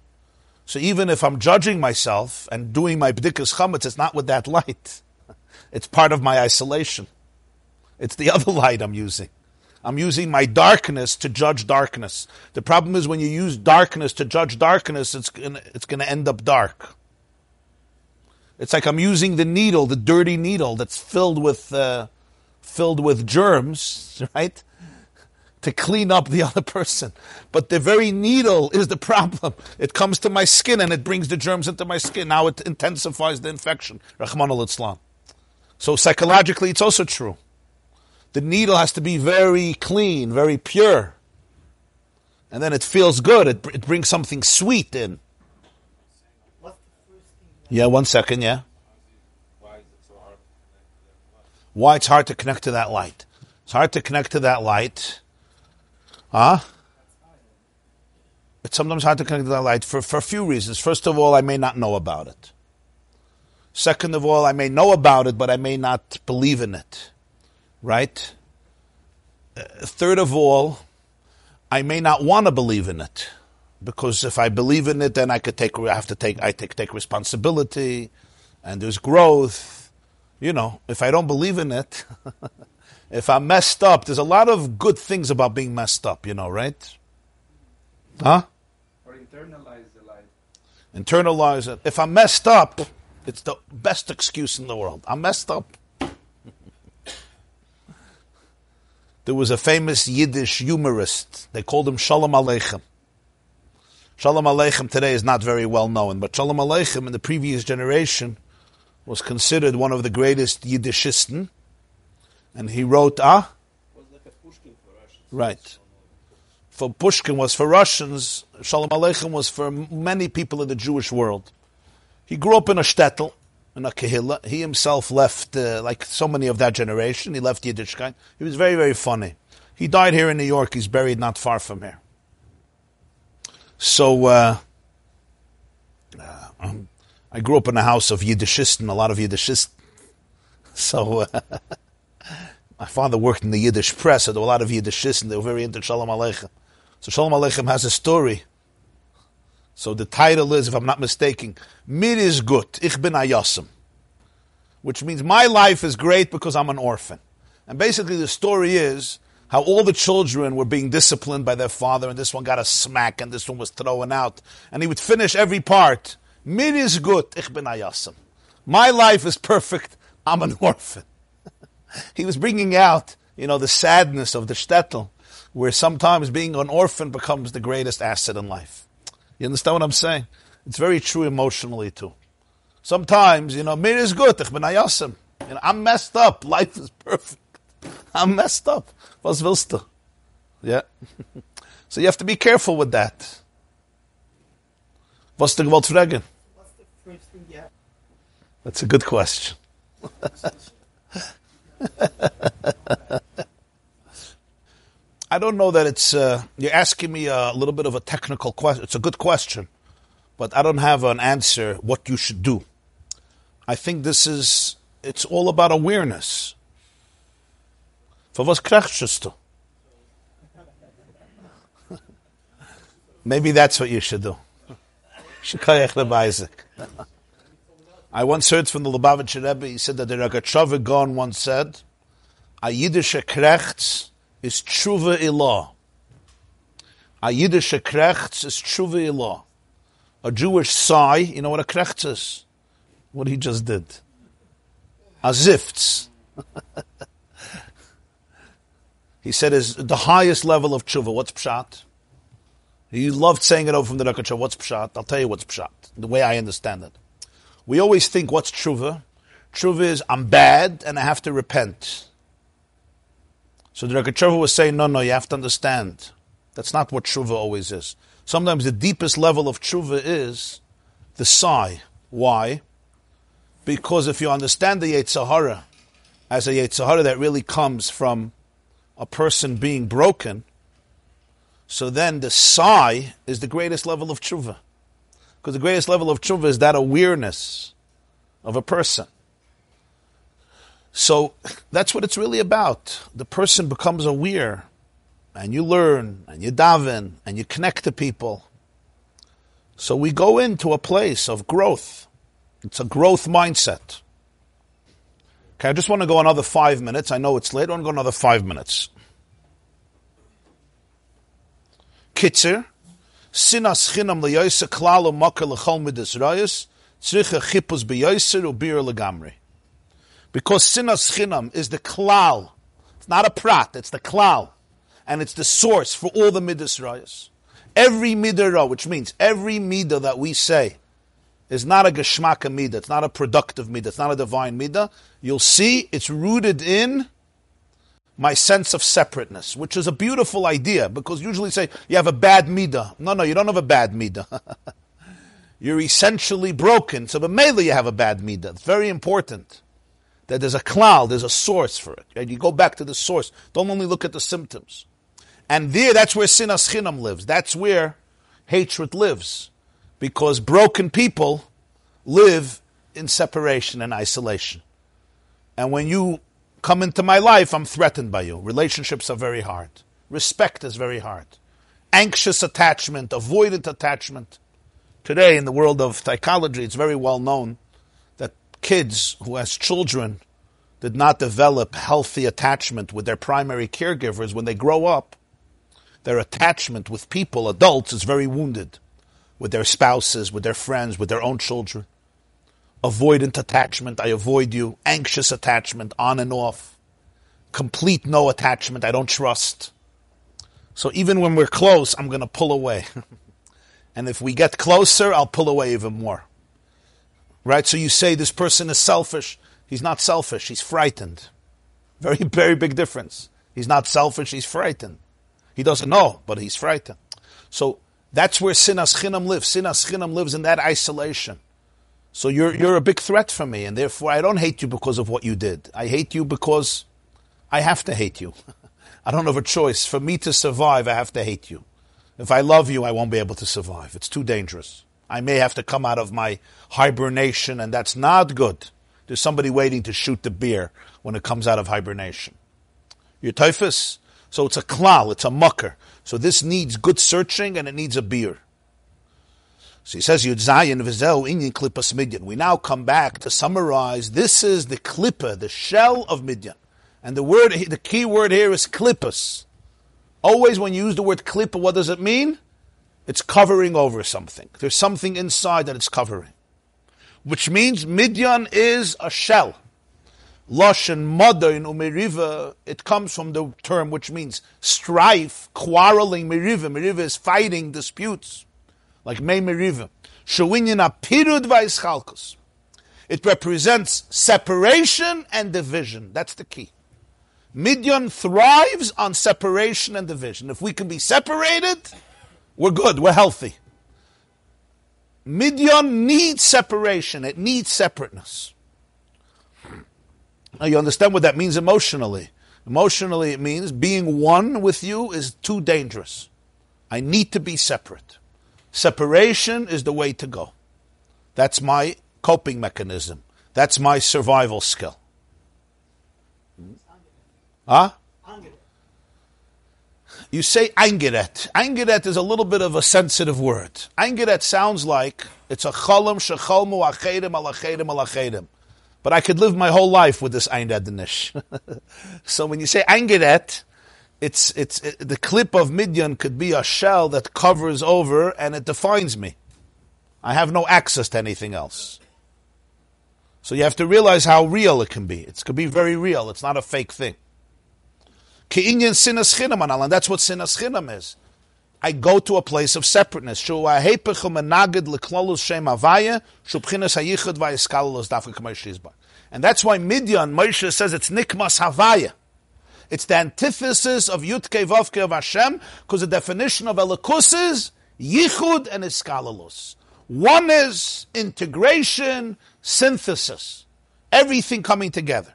So even if I'm judging myself and doing my bedakos chametz, it's not with that light. It's part of my isolation. It's the other light I'm using. I'm using my darkness to judge darkness. The problem is when you use darkness to judge darkness, it's gonna, it's going to end up dark. It's like I'm using the needle, the dirty needle that's filled with uh, filled with germs, right? To clean up the other person. But the very needle is the problem. It comes to my skin and it brings the germs into my skin. Now it intensifies the infection. Rahman al-Islam. So psychologically it's also true. The needle has to be very clean, very pure. And then it feels good. It, it brings something sweet in. What's the first thing? Yeah, one second, yeah. Why is it so hard to connect to that light? Why it's hard to connect to that light. It's hard to connect to that light. Huh? It's sometimes hard to connect to that light for, for a few reasons. First of all, I may not know about it. Second of all, I may know about it, but I may not believe in it. Right? Uh, third of all, I may not want to believe in it. Because if I believe in it, then I could take, I have to take, I take, take responsibility, and there's growth. You know, if I don't believe in it... If I'm messed up, there's a lot of good things about being messed up, you know, right? Huh? Or internalize the light. Internalize it. If I'm messed up, it's the best excuse in the world. I'm messed up. There was a famous Yiddish humorist. They called him Shalom Aleichem. Shalom Aleichem today is not very well known, but Shalom Aleichem in the previous generation was considered one of the greatest Yiddishisten. And he wrote, ah? It was like a Pushkin for Russians. Right. For Pushkin was for Russians. Shalom Aleichem was for many people in the Jewish world. He grew up in a shtetl, in a kehillah. He himself left, uh, like so many of that generation, he left Yiddishkeit. He was very, very funny. He died here in New York. He's buried not far from here. So, uh, uh, um, I grew up in a house of Yiddishisten, a lot of Yiddishisten. So, uh, my father worked in the Yiddish press, so there were a lot of Yiddishists, and they were very into Shalom Aleichem. So Shalom Aleichem has a story. So the title is, if I'm not mistaken, Mir is gut, ich bin a yosem. Which means my life is great because I'm an orphan. And basically the story is how all the children were being disciplined by their father, and this one got a smack, and this one was thrown out. And he would finish every part, Mir is gut, ich bin a yosem. My life is perfect, I'm an orphan. He was bringing out, you know, the sadness of the shtetl, where sometimes being an orphan becomes the greatest asset in life. You understand what I'm saying? It's very true emotionally, too. Sometimes, you know, mir is gut, ich bin a yosem. You know, I'm messed up. Life is perfect. I'm messed up. Was willst du? Yeah. So you have to be careful with that. What's the gewollt fragen? What's the first thing you have? That's a good question. I don't know that it's uh, you're asking me a little bit of a technical question. It's a good question, but I don't have an answer what you should do. I think this is it's all about awareness. For was krachst du? Maybe that's what you should do. I once heard from the Lubavitcher Rebbe, he said that the Ragachover Gaon once said, a Yiddische Krechts is Tshuva Ilah. A Yiddische Krechts is Tshuva Ilah. A Jewish sigh, you know what a Krechts is? What he just did. A Zifts. he said is the highest level of tshuva. What's pshat? He loved saying it over from the Rakachah. What's pshat? I'll tell you what's pshat, the way I understand it. We always think, what's tshuva? Tshuva is, I'm bad and I have to repent. So the Rakachah was saying, no, no, you have to understand. That's not what tshuva always is. Sometimes the deepest level of tshuva is the sigh. Why? Because if you understand the Yetzer Hara as a Yetzer Hara that really comes from a person being broken, so then the sigh is the greatest level of tshuva. Because the greatest level of tshuva is that awareness of a person. So that's what it's really about. The person becomes aware, and you learn, and you daven, and you connect to people. So we go into a place of growth. It's a growth mindset. Okay, I just want to go another five minutes. I know it's late. I want to go another five minutes. Kitzer, sinas chinam leyoyser klal u'makar lechol midas rayos tzricha chipus beyoyser u'bir legamri. Because sinas chinam is the klal. It's not a prat. It's the klal. And it's the source for all the midas rayos. Every midah, which means every midah that we say is not a geshmak midah. It's not a productive midah. It's not a divine midah. You'll see it's rooted in my sense of separateness, which is a beautiful idea, because usually say you have a bad midah. No, no, you don't have a bad midah. You're essentially broken. So b'meila you have a bad midah. It's very important that there's a klal, there's a source for it. And you go back to the source. Don't only look at the symptoms. And there, that's where sinas chinam lives. That's where hatred lives. Because broken people live in separation and isolation. And when you come into my life, I'm threatened by you. Relationships are very hard. Respect is very hard. Anxious attachment, avoidant attachment. Today, in the world of psychology, it's very well known that kids who, as children, did not develop healthy attachment with their primary caregivers, when they grow up, their attachment with people, adults, is very wounded. With their spouses, with their friends, with their own children. Avoidant attachment, I avoid you. Anxious attachment, on and off. Complete no attachment, I don't trust. So even when we're close, I'm going to pull away. And if we get closer, I'll pull away even more. Right? So you say this person is selfish. He's not selfish, he's frightened. Very, very big difference. He's not selfish, he's frightened. He doesn't know, but he's frightened. So that's where sinas chinam lives. Sinas chinam lives in that isolation. So you're you're a big threat for me, and therefore I don't hate you because of what you did. I hate you because I have to hate you. I don't have a choice. For me to survive, I have to hate you. If I love you, I won't be able to survive. It's too dangerous. I may have to come out of my hibernation, and that's not good. There's somebody waiting to shoot the bear when it comes out of hibernation. Your typhus. So it's a klal, it's a mucker. So this needs good searching and it needs a beer. So he says, Yud Zayin v'zeu inyan klipas Midian. We now come back to summarize. This is the klippa, the shell of Midian. And the word, the key word here is klippas. Always when you use the word klippa, what does it mean? It's covering over something. There's something inside that it's covering. Which means Midian is a shell. Lashon modern umeriva, it comes from the term which means strife, quarreling, meriva. Meriva is fighting, disputes, like mei meriva. It represents separation and division. That's the key. Midian thrives on separation and division. If we can be separated, we're good, we're healthy. Midian needs separation, it needs separateness. Now you understand what that means emotionally. Emotionally it means being one with you is too dangerous. I need to be separate. Separation is the way to go. That's my coping mechanism. That's my survival skill. Huh? You say Eingeret. Eingeret is a little bit of a sensitive word. Eingeret sounds like it's a cholem shecholmu achedim alachedim alachedim. But I could live my whole life with this Ein Redenish. So when you say Angeret, it's it's it, the clip of Midian could be a shell that covers over and it defines me. I have no access to anything else. So you have to realize how real it can be. It could be very real. It's not a fake thing. Keinyan sinas chinam anal, and that's what sinas chinam is. I go to a place of separateness. And that's why Midian, Moshe says it's Nikmas Havaya. It's the antithesis of Yudke Vavke of Hashem, because the definition of Elikus is Yichud and Iskalalus. One is integration, synthesis. Everything coming together.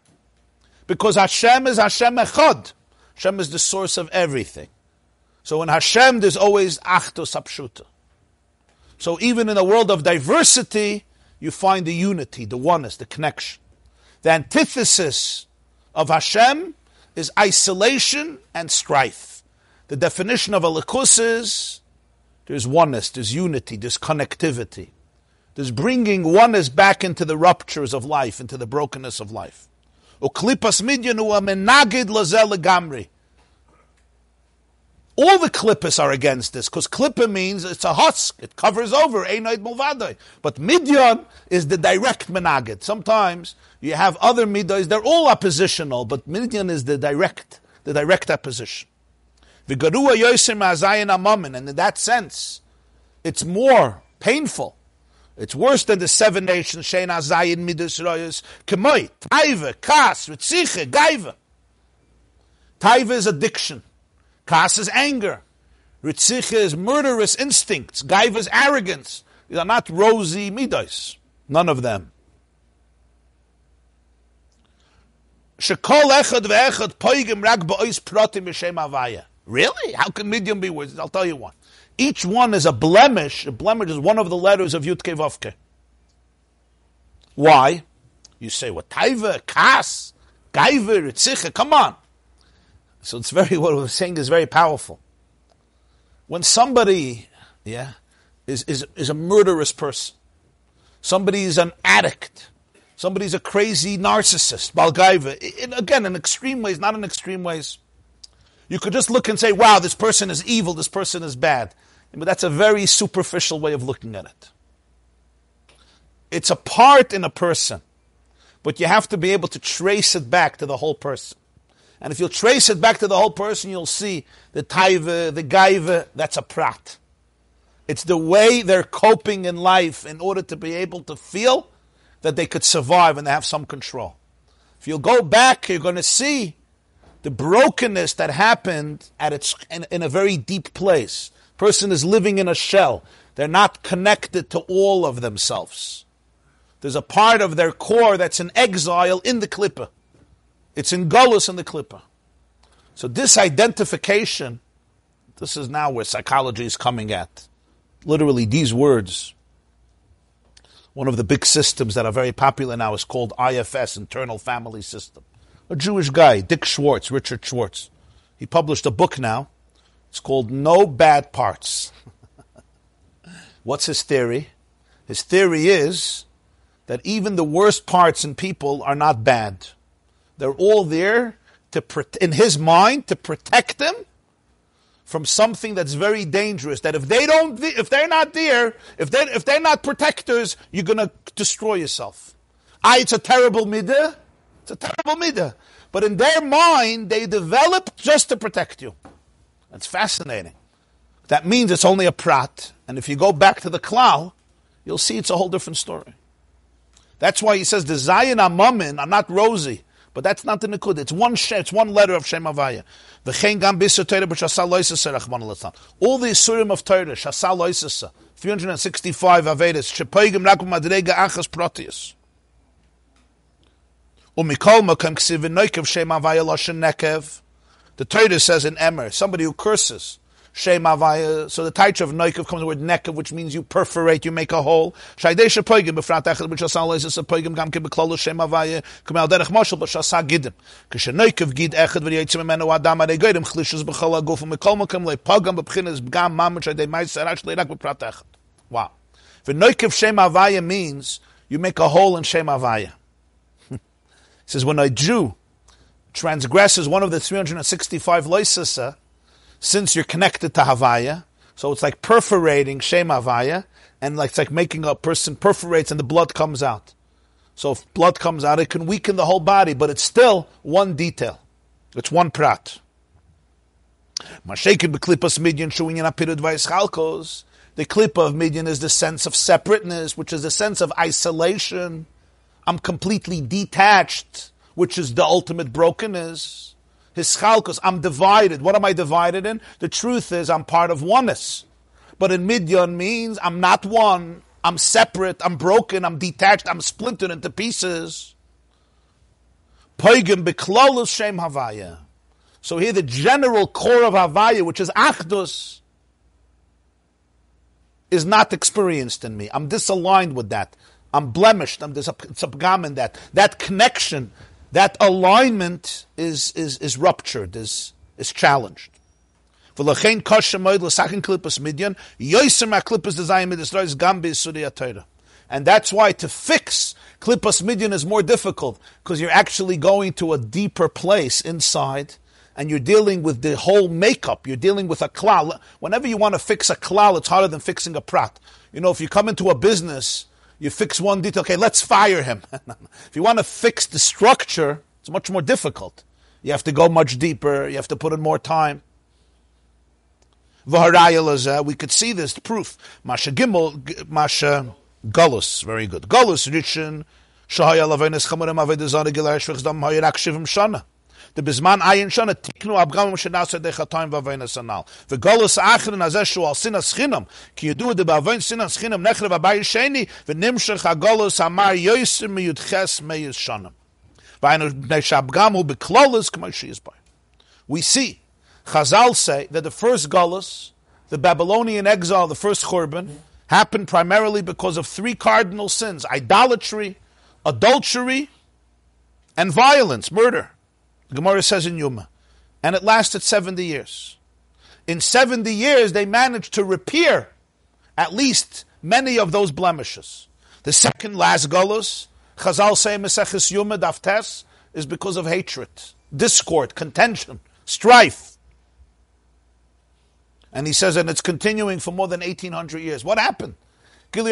Because Hashem is Hashem Echad. Hashem is the source of everything. So in Hashem, there's always Achtos Apshuta. So even in a world of diversity, you find the unity, the oneness, the connection. The antithesis of Hashem is isolation and strife. The definition of Elikus is there's oneness, there's unity, there's connectivity. There's bringing oneness back into the ruptures of life, into the brokenness of life. Uklipas Midyan hu amenagid lazel legamri. All the klippas are against this, because klippa means it's a husk, it covers over, einoid mulvadai. But Midyan is the direct menagid. Sometimes you have other midas, they're all oppositional, but Midyan is the direct, the direct opposition. V'garua yoser ma'azayin amamin, and in that sense, it's more painful. It's worse than the seven nations, shein azayin midas royas, kemoy, taiva, kas, ritziche, gaiva. Taiva is addiction. Kas is anger. Ritzicha is murderous instincts. Gaiva is arrogance. These are not rosy midos. None of them. Shekol echad ve'echad poigim rak ba'ois pratim yishem avaya. Really? How can Midian be worse? I'll tell you one. Each one is a blemish. A blemish is one of the letters of Yudke Vavke. Why? You say, what? Taiva, Kas, Gaiva, Ritzicha. Come on. So it's very, what we're saying is very powerful. When somebody, yeah, is, is, is a murderous person, somebody is an addict, somebody's a crazy narcissist, balgaiva, it, again, in extreme ways, not in extreme ways, you could just look and say, wow, this person is evil, this person is bad. But that's a very superficial way of looking at it. It's a part in a person, but you have to be able to trace it back to the whole person. And if you'll trace it back to the whole person, you'll see the taiva, the gaiva, that's a prat. It's the way they're coping in life in order to be able to feel that they could survive and they have some control. If you'll go back, you're going to see the brokenness that happened at its in, in a very deep place. Person is living in a shell. They're not connected to all of themselves. There's a part of their core that's in exile in the klipa. It's in Golus and the Klippa. So this identification, this is now where psychology is coming at. Literally these words. One of the big systems that are very popular now is called I F S, Internal Family System. A Jewish guy, Dick Schwartz, Richard Schwartz. He published a book now. It's called No Bad Parts. What's his theory? His theory is that even the worst parts in people are not bad. They're all there to, in his mind, to protect them from something that's very dangerous. That if they don't, if they're not there, if they if they're not protectors, you're gonna destroy yourself. Ah, it's a terrible midah. It's a terrible midah. But in their mind, they develop just to protect you. That's fascinating. That means it's only a prat. And if you go back to the klal, you'll see it's a whole different story. That's why he says the Zion Amamin are not rosy. But that's not the Nikud. It's one she, it's one letter of Shem Havaya. All the Surim of Torah, Shasal Loisasa, three hundred sixty-five Avedas, Shepoigim Rakum Madrega Achas Protius. The Torah says in Emer, somebody who curses Shem Havaya, so the taich of Noikev comes the word Nekev, which means you perforate, you make a hole. Wow. V'noikev Shem Havaya means you make a hole in Shem Havaya. It says when a Jew transgresses one of the three hundred sixty-five loisasa, since you're connected to Havaya, so it's like perforating Shem Havaya, and like, it's like making a person perforates and the blood comes out. So if blood comes out, it can weaken the whole body, but it's still one detail. It's one prat. Mashaykid b'klippas Midian showing in apirud v'yischalkos. The klippa of Midian is the sense of separateness, which is the sense of isolation. I'm completely detached, which is the ultimate brokenness. Hischalkos, I'm divided. What am I divided in? The truth is I'm part of oneness. But in Midian means I'm not one, I'm separate, I'm broken, I'm detached, I'm splintered into pieces. Poigim b'klolus shem Havaya. So here the general core of Havaya, which is Achdus, is not experienced in me. I'm disaligned with that. I'm blemished. I'm dis- in that. That connection, that alignment is is, is ruptured, is, is challenged. And that's why to fix Klippas Midian is more difficult, because you're actually going to a deeper place inside, and you're dealing with the whole makeup. You're dealing with a klal. Whenever you want to fix a klal, it's harder than fixing a prat. You know, if you come into a business, you fix one detail, okay, let's fire him. If you want to fix the structure, it's much more difficult. You have to go much deeper. You have to put in more time. We could see this proof. Masha Gimel, Masha Galus, very good. Galus, Rishon, Shahaya Lavenes Chamurim Avedazana Gilash Vexdam Hayirak Shivim Shana. The Bisman Ayin Shana Tiknu Abgam Shanasa de Khatayim Vavenasanal. The Galus Achrin Azeshu al sinas chinam. Ki Yudu de Bavain sinas chinam Nechra Babayisheni. The Nimshach Hagalus Amar Yosim Yudches Meyus Shanam. Vainu Neshabgamu Beklolus Kamashi is by. We see. Chazal say that the first Galus, the Babylonian exile, the first Churban, happened primarily because of three cardinal sins: idolatry, adultery, and violence, murder. The Gemara says in Yuma. And it lasted seventy years. In seventy years, they managed to repair at least many of those blemishes. The second last Galus, Chazal say, Meseches Yuma Daftes, is because of hatred, discord, contention, strife. And he says, and it's continuing for more than eighteen hundred years. What happened? seventy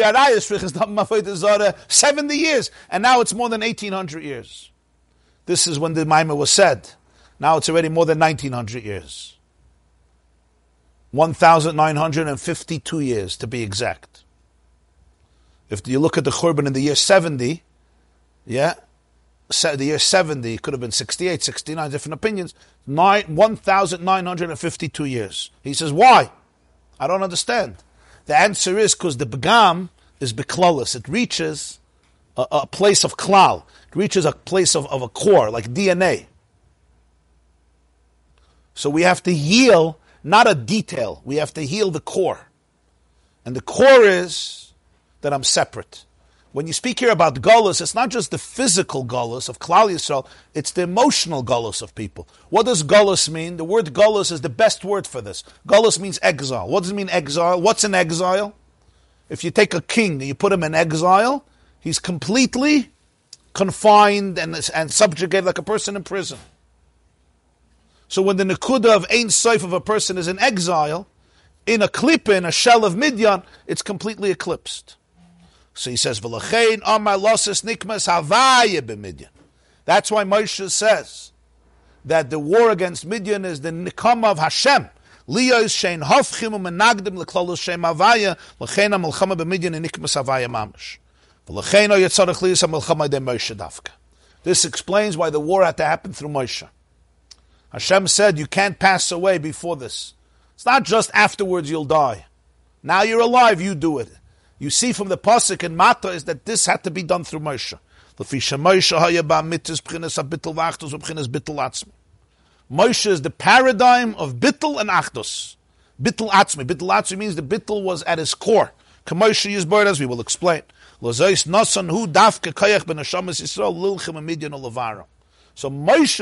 years, and now it's more than eighteen hundred years. This is when the Maimah was said. Now it's already more than nineteen hundred years. one thousand nine hundred fifty-two years, to be exact. If you look at the Churban in the year seventy, yeah, the year seventy, it could have been sixty-eight, sixty-nine, different opinions, one thousand nine hundred fifty-two years. He says, why? I don't understand. The answer is because the begam is beklolus. It reaches a, a place of klal. It reaches a place of, of a core, like D N A. So we have to heal, not a detail. We have to heal the core. And the core is that I'm separate. When you speak here about galus, it's not just the physical galus of Klal Yisrael, it's the emotional galus of people. What does galus mean? The word galus is the best word for this. Galus means exile. What does it mean exile? What's an exile? If you take a king and you put him in exile, he's completely confined and, and subjugated like a person in prison. So when the nekuda of Ein Sof of a person is in exile, in a klipa, in a shell of Midian, it's completely eclipsed. So he says, "V'lachein amar losses nikmas havaya b'Midian." That's why Moshe says that the war against Midian is the nikama of Hashem. Liyos shein hofchim u'menagdim l'klolos shem havaya l'chein ha'melchama b'Midian and nikmas havaya mamash. V'lachein o yitzarich liyos ha'melchama de Moshe dafka. This explains why the war had to happen through Moshe. Hashem said, "You can't pass away before this. It's not just afterwards you'll die. Now you're alive, you do it." You see from the pasuk in Mata is that this had to be done through Moshe. Moshe is the paradigm of Bittul and Achdus. Bittul Atzmi. Bittul Atzmi means the Bittul was at his core. K'moshe Yisbor, as we will explain. So Moshe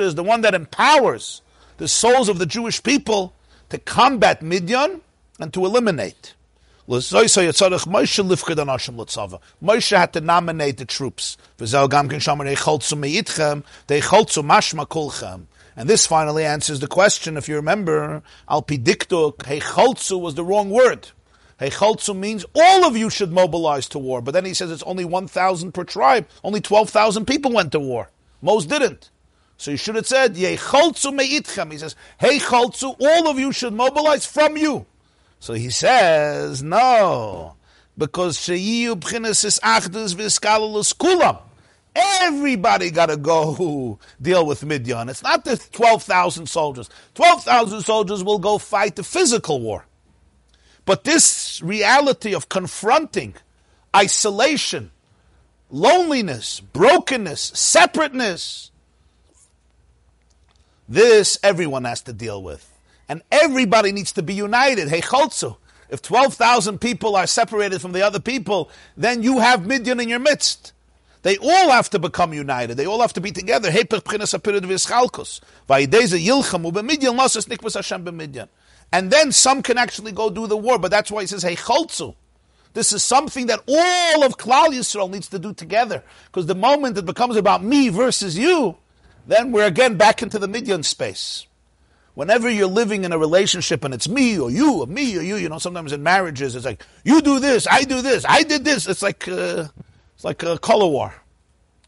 is the one that empowers the souls of the Jewish people to combat Midian and to eliminate. Moshe had to nominate the troops. And this finally answers the question, if you remember, Al Pi Diktuk, Heichalzu was the wrong word. Heichalzu means all of you should mobilize to war. But then he says it's only one thousand per tribe. Only twelve thousand people went to war. Most didn't. So you should have said, Yeichalzu me'itchem. He says, Heichalzu, all of you should mobilize from you. So he says, no. Because sheyiyu b'chinas is achdus v'iskalulus kulam. Everybody got to go deal with Midian. It's not the twelve thousand soldiers. twelve thousand soldiers will go fight the physical war. But this reality of confronting isolation, loneliness, brokenness, separateness, this everyone has to deal with. And everybody needs to be united. Heichalzu. If twelve thousand people are separated from the other people, then you have Midian in your midst. They all have to become united. They all have to be together. And then some can actually go do the war, but that's why he says, Heichalzu. This is something that all of Klal Yisrael needs to do together. Because the moment it becomes about me versus you, then we're again back into the Midian space. Whenever you're living in a relationship and it's me or you or me or you, you know, sometimes in marriages it's like, you do this, I do this, I did this. It's like... Uh, It's like a color war,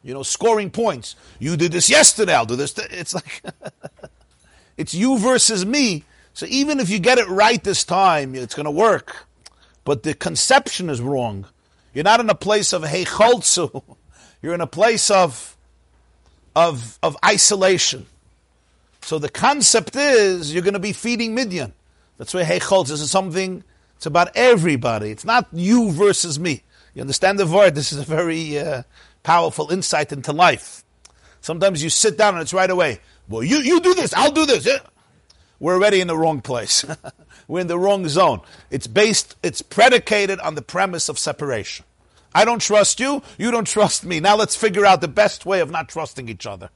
you know, scoring points. You did this yesterday, I'll do this. Th- it's like, it's you versus me. So even if you get it right this time, it's going to work. But the conception is wrong. You're not in a place of heichalzu. You're in a place of, of, of isolation. So the concept is you're going to be feeding Midian. That's why heichalzu is something, it's about everybody. It's not you versus me. You understand the word? This is a very uh, powerful insight into life. Sometimes you sit down and it's right away. Well, you, you do this, I'll do this. Yeah. We're already in the wrong place. We're in the wrong zone. It's based, it's predicated on the premise of separation. I don't trust you, you don't trust me. Now let's figure out the best way of not trusting each other.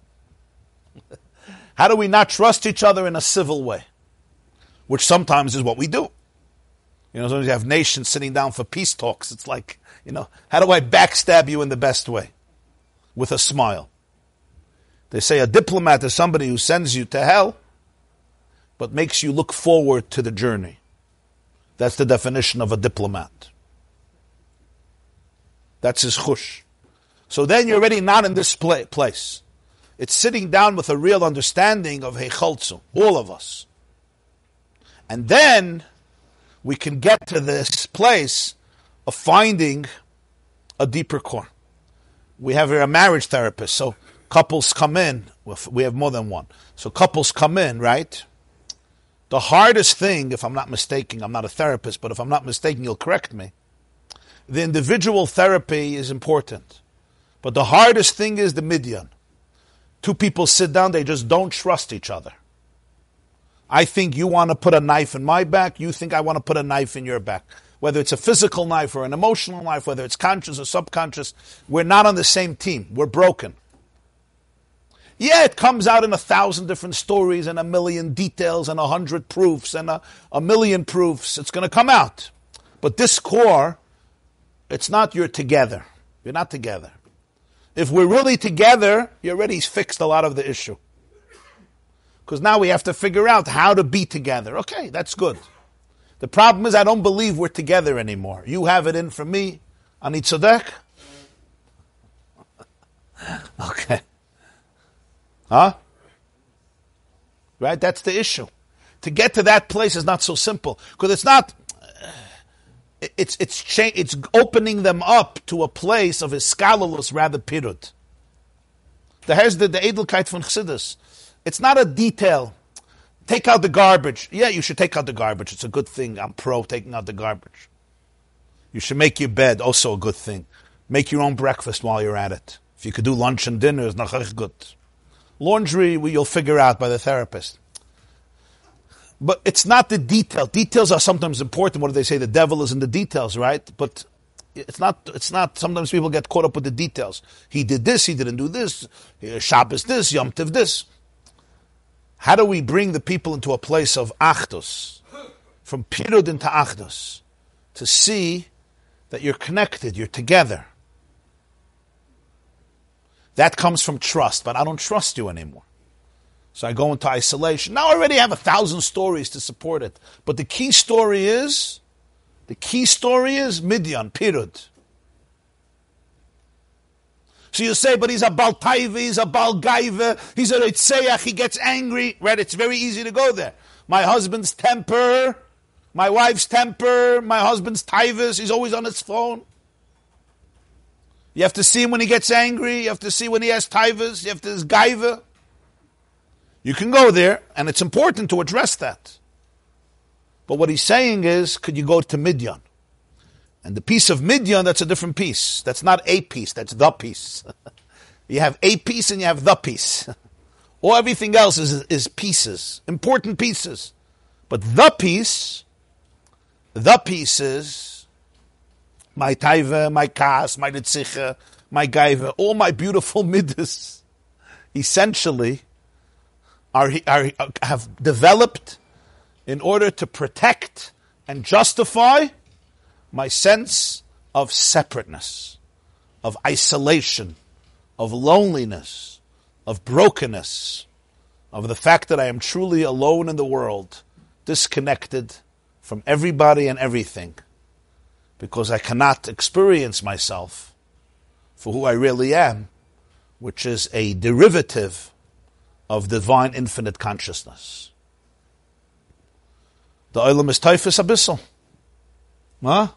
How do we not trust each other in a civil way? Which sometimes is what we do. You know, sometimes you have nations sitting down for peace talks. It's like, you know, how do I backstab you in the best way? With a smile. They say a diplomat is somebody who sends you to hell, but makes you look forward to the journey. That's the definition of a diplomat. That's his chush. So then you're already not in this pla- place. It's sitting down with a real understanding of Heichalzu, all of us. And then we can get to this place of finding a deeper core. We have a marriage therapist, so couples come in. We have more than one. So couples come in, right? The hardest thing, if I'm not mistaken, I'm not a therapist, but if I'm not mistaken, you'll correct me. The individual therapy is important. But the hardest thing is the Midian. Two people sit down, they just don't trust each other. I think you want to put a knife in my back. You think I want to put a knife in your back. Whether it's a physical knife or an emotional knife, whether it's conscious or subconscious, we're not on the same team. We're broken. Yeah, it comes out in a thousand different stories and a million details and a hundred proofs and a, a million proofs. It's going to come out. But this core, it's not you're together. You're not together. If we're really together, you already fixed a lot of the issue. Because now we have to figure out how to be together. Okay, that's good. The problem is I don't believe we're together anymore. You have it in for me. Ani tzedek? Okay. Huh? Right? That's the issue. To get to that place is not so simple. Because it's not... It's it's cha- it's opening them up to a place of iskalulus rather pirut. Here's the, the edelkeit von Chassidus. It's not a detail. Take out the garbage. Yeah, you should take out the garbage. It's a good thing. I'm pro taking out the garbage. You should make your bed. Also a good thing. Make your own breakfast while you're at it. If you could do lunch and dinner, it's not good. Laundry, you'll figure out by the therapist. But it's not the detail. Details are sometimes important. What do they say? The devil is in the details, right? But It's not, it's not, sometimes people get caught up with the details. He did this, he didn't do this. Shabbos this, Yom Tov this. How do we bring the people into a place of achdus, from pirud into achdus, to see that you're connected, you're together? That comes from trust, but I don't trust you anymore. So I go into isolation. Now I already have a thousand stories to support it, but the key story is, the key story is Midian, pirud. So you say, but he's a baltaiva, he's a balgaiva, he's a retzeach, he gets angry. Right? It's very easy to go there. My husband's temper, my wife's temper, my husband's taivas, he's always on his phone. You have to see him when he gets angry, you have to see when he has taivas, you have to his gaiva. You can go there, and it's important to address that. But what he's saying is, could you go to Midian? And the piece of Midian, that's a different piece. That's not a piece, that's the piece. You have a piece and you have the piece. All everything else is, is pieces, important pieces. But the piece, the piece is my taiva, my kas, my litzicha, my gaiva, all my beautiful midas, essentially, are, are have developed in order to protect and justify my sense of separateness, of isolation, of loneliness, of brokenness, of the fact that I am truly alone in the world, disconnected from everybody and everything, because I cannot experience myself for who I really am, which is a derivative of divine infinite consciousness. The olam is taifas abyssal. Huh?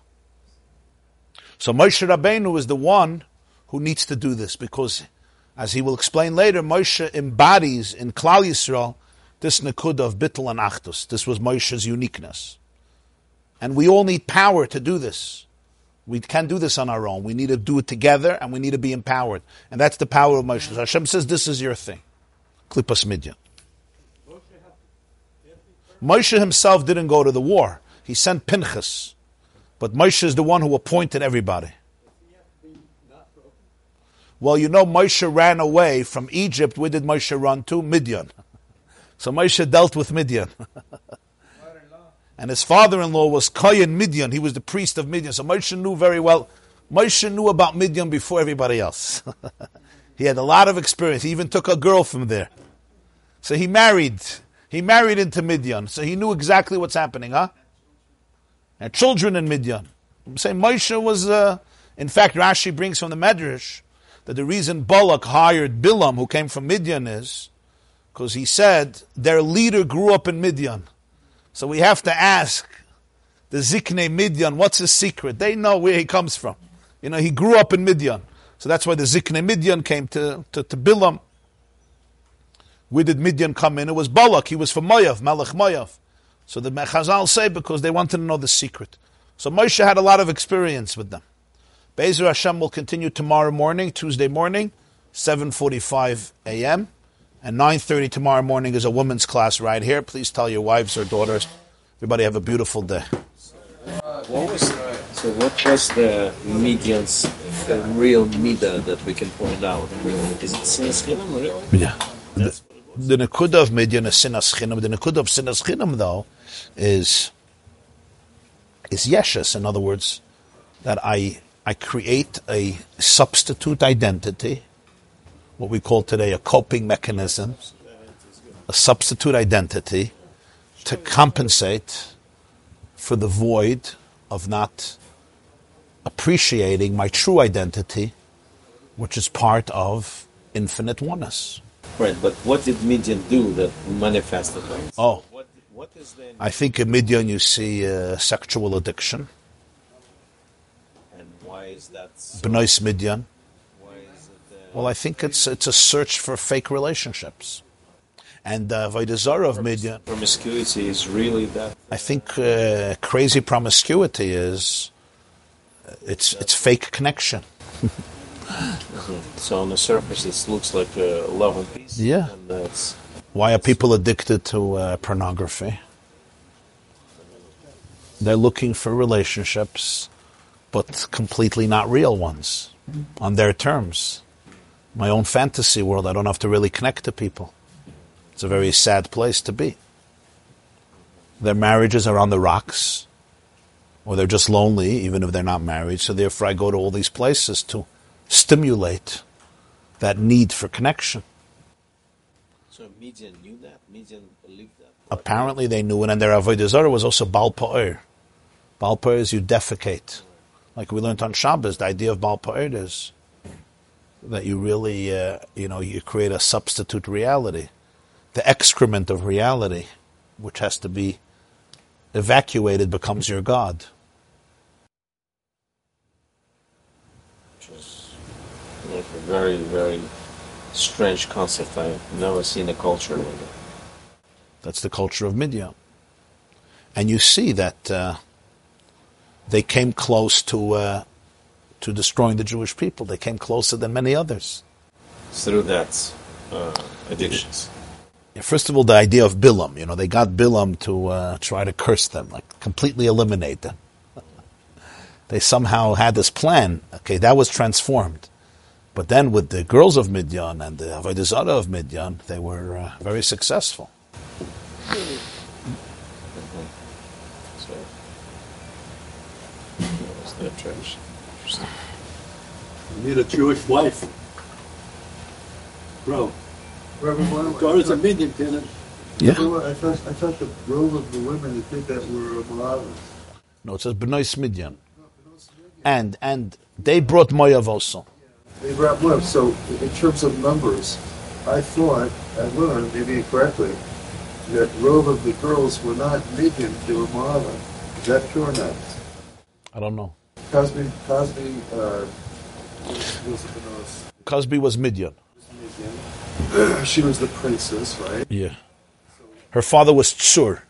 So Moshe Rabbeinu is the one who needs to do this, because, as he will explain later, Moshe embodies in Klal Yisrael this nekud of Bittul and Achdus. This was Moshe's uniqueness. And we all need power to do this. We can't do this on our own. We need to do it together, and we need to be empowered. And that's the power of Moshe. So Hashem says, this is your thing. Klipas Midian. Moshe himself didn't go to the war. He sent Pinchas. But Moshe is the one who appointed everybody. Well, you know, Moshe ran away from Egypt. Where did Moshe run to? Midian. So Moshe dealt with Midian. And his father-in-law was Kohen Midian. He was the priest of Midian. So Moshe knew very well. Moshe knew about Midian before everybody else. He had a lot of experience. He even took a girl from there. So he married. He married into Midian. So he knew exactly what's happening, huh? And children in Midian. I'm saying Moshe was, uh, in fact, Rashi brings from the Medrash that the reason Balak hired Bilam, who came from Midian, is because he said their leader grew up in Midian. So we have to ask the Ziknei Midian, what's his secret? They know where he comes from. You know, he grew up in Midian. So that's why the Ziknei Midian came to, to, to Bilam. Where did Midian come in? It was Balak. He was from Moav, Malach Moav. So the Chazal say, because they wanted to know the secret. So Moshe had a lot of experience with them. Be'ezer Hashem will continue tomorrow morning, Tuesday morning, seven forty-five a.m. And nine thirty tomorrow morning is a women's class right here. Please tell your wives or daughters. Everybody have a beautiful day. Uh, what was, so what was the Midian's, the real Midah that we can point out? Is it sinas chinam or Midah? The, the nekud of Midian is sinas chinam. The nekud of sinas chinam, though, is is Yeshus. In other words, that I I create a substitute identity, what we call today a coping mechanism, a substitute identity to compensate for the void of not appreciating my true identity, which is part of infinite oneness. Right, but what did Midian do that manifested? Oh, what, what is the... I think in Midian you see uh, sexual addiction. And why is that so? Benois Midian. Well, I think it's it's a search for fake relationships, and the Avodah Zarah of Midian. Promiscuity is really that. Uh, I think uh, crazy promiscuity is uh, it's it's fake connection. Mm-hmm. So on the surface, it looks like uh, love and peace. Yeah. And that's, why are people addicted to uh, pornography? They're looking for relationships, but completely not real ones, on their terms. My own fantasy world, I don't have to really connect to people. It's a very sad place to be. Their marriages are on the rocks, or they're just lonely, even if they're not married. So therefore I go to all these places to stimulate that need for connection. So Midian knew that? Midian believed that? Apparently they knew it, and their Avodah Zarah was also Baal Pa'er. Baal Pa'er is you defecate. Like we learned on Shabbos, the idea of Baal Pa'er is that you really, uh, you know, you create a substitute reality, the excrement of reality, which has to be evacuated, becomes your God. Which is like a very, very strange concept. I've never seen a culture like that. That's the culture of Midian. And you see that uh, they came close to uh, to destroying the Jewish people. They came closer than many others. Through that uh, addictions. Yeah, first of all, the idea of Bilam. You know, they got Bilam to uh, try to curse them, like completely eliminate them. They somehow had this plan. Okay, that was transformed. But then with the girls of Midian and the Avodah Zarah of Midian, they were uh, very successful. You need a Jewish wife. Bro. Reverend, God is a Midian, Kenneth. Yeah. I thought, I thought the role of the women, you think that were Moavites. No, it says Benois Midian. And and they brought Moav also. They brought Moav. So in terms of numbers, I thought, I learned, maybe incorrectly, that robe of the girls were not Midian, they were Moavites. Is that true or not? I don't know. Cosby, Cosby, uh, Cosby was Midian. She was the princess, right? Yeah. Her father was Tsur,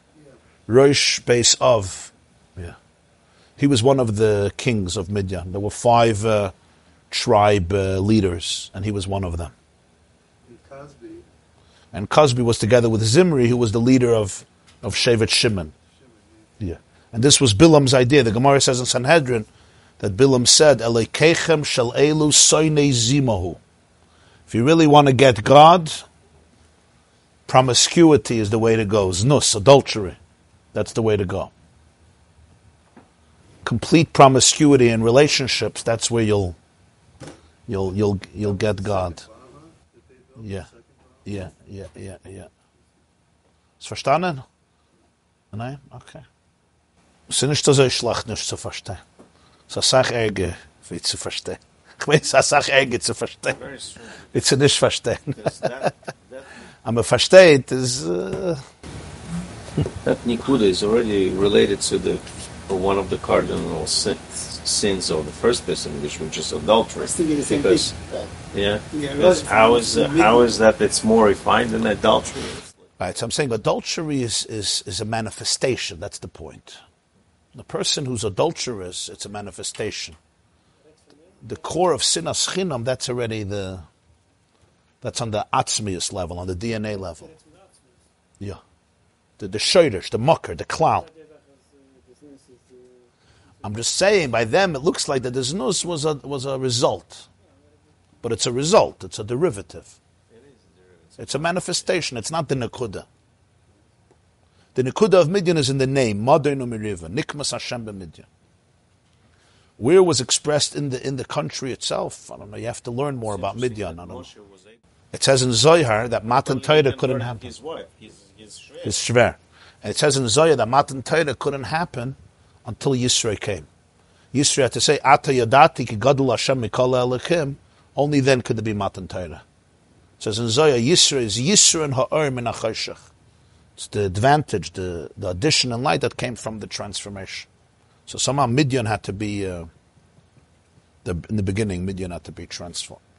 Rosh base of. Yeah. He was one of the kings of Midian. There were five uh, tribe uh, leaders, and he was one of them. And Cosby. And Cosby was together with Zimri, who was the leader of of Shevet Shimon. Yeah. And this was Bilam's idea. The Gemara says in Sanhedrin that Bilam said, "Elekechem shel elu soinei zimahu." If you really want to get God, promiscuity is the way to go. Znus, adultery, that's the way to go. Complete promiscuity in relationships. That's where you'll you'll you'll you'll get God. Yeah, yeah, yeah, yeah, yeah. It's verstanden? Nein? Okay. Es ist nicht so schlecht, nicht zu verstehen. Es ist eine Sache ärger, wie zu verstehen. Ich meine, es ist eine Sache ärger zu verstehen. Wie zu nicht verstehen. Aber versteht ist... That Nikuda is already related to the one of the cardinal sins, sins of the first person in which we just adultery. Because, yeah, because how is uh, how is that it's more refined than adultery? Right, so I'm saying adultery is, is, is a manifestation, that's the point. The person who's adulterous, it's a manifestation. The core of sinas chinam, that's already the, that's on the atzmius level, on the D N A level. Yeah. The, the shoydish, the mucker, the clown. I'm just saying, by them, it looks like the diznus was a, was a result. But it's a result, it's a derivative. It's a manifestation, it's not the nekuda. The Nikuda of Midian is in the name, Modern Umiriva, Nikmas Hashem Midian. Where it was expressed in the in the country itself, I don't know, you have to learn more about Midian. I don't know. It says in Zohar that Matan Torah couldn't happen. His wife, his shver. And it says in Zohar that Matan Torah couldn't happen until Yisrael came. Yisrael had to say, Ata Yadati ki gadol Hashem mikol ha'elakim, only then could there be Matan Torah. It says in Zohar, Yisrael is Yisrael ha'or min ha'choshech. It's the advantage, the, the addition in light that came from the transformation. So somehow Midian had to be, uh, the, in the beginning, Midian had to be transformed.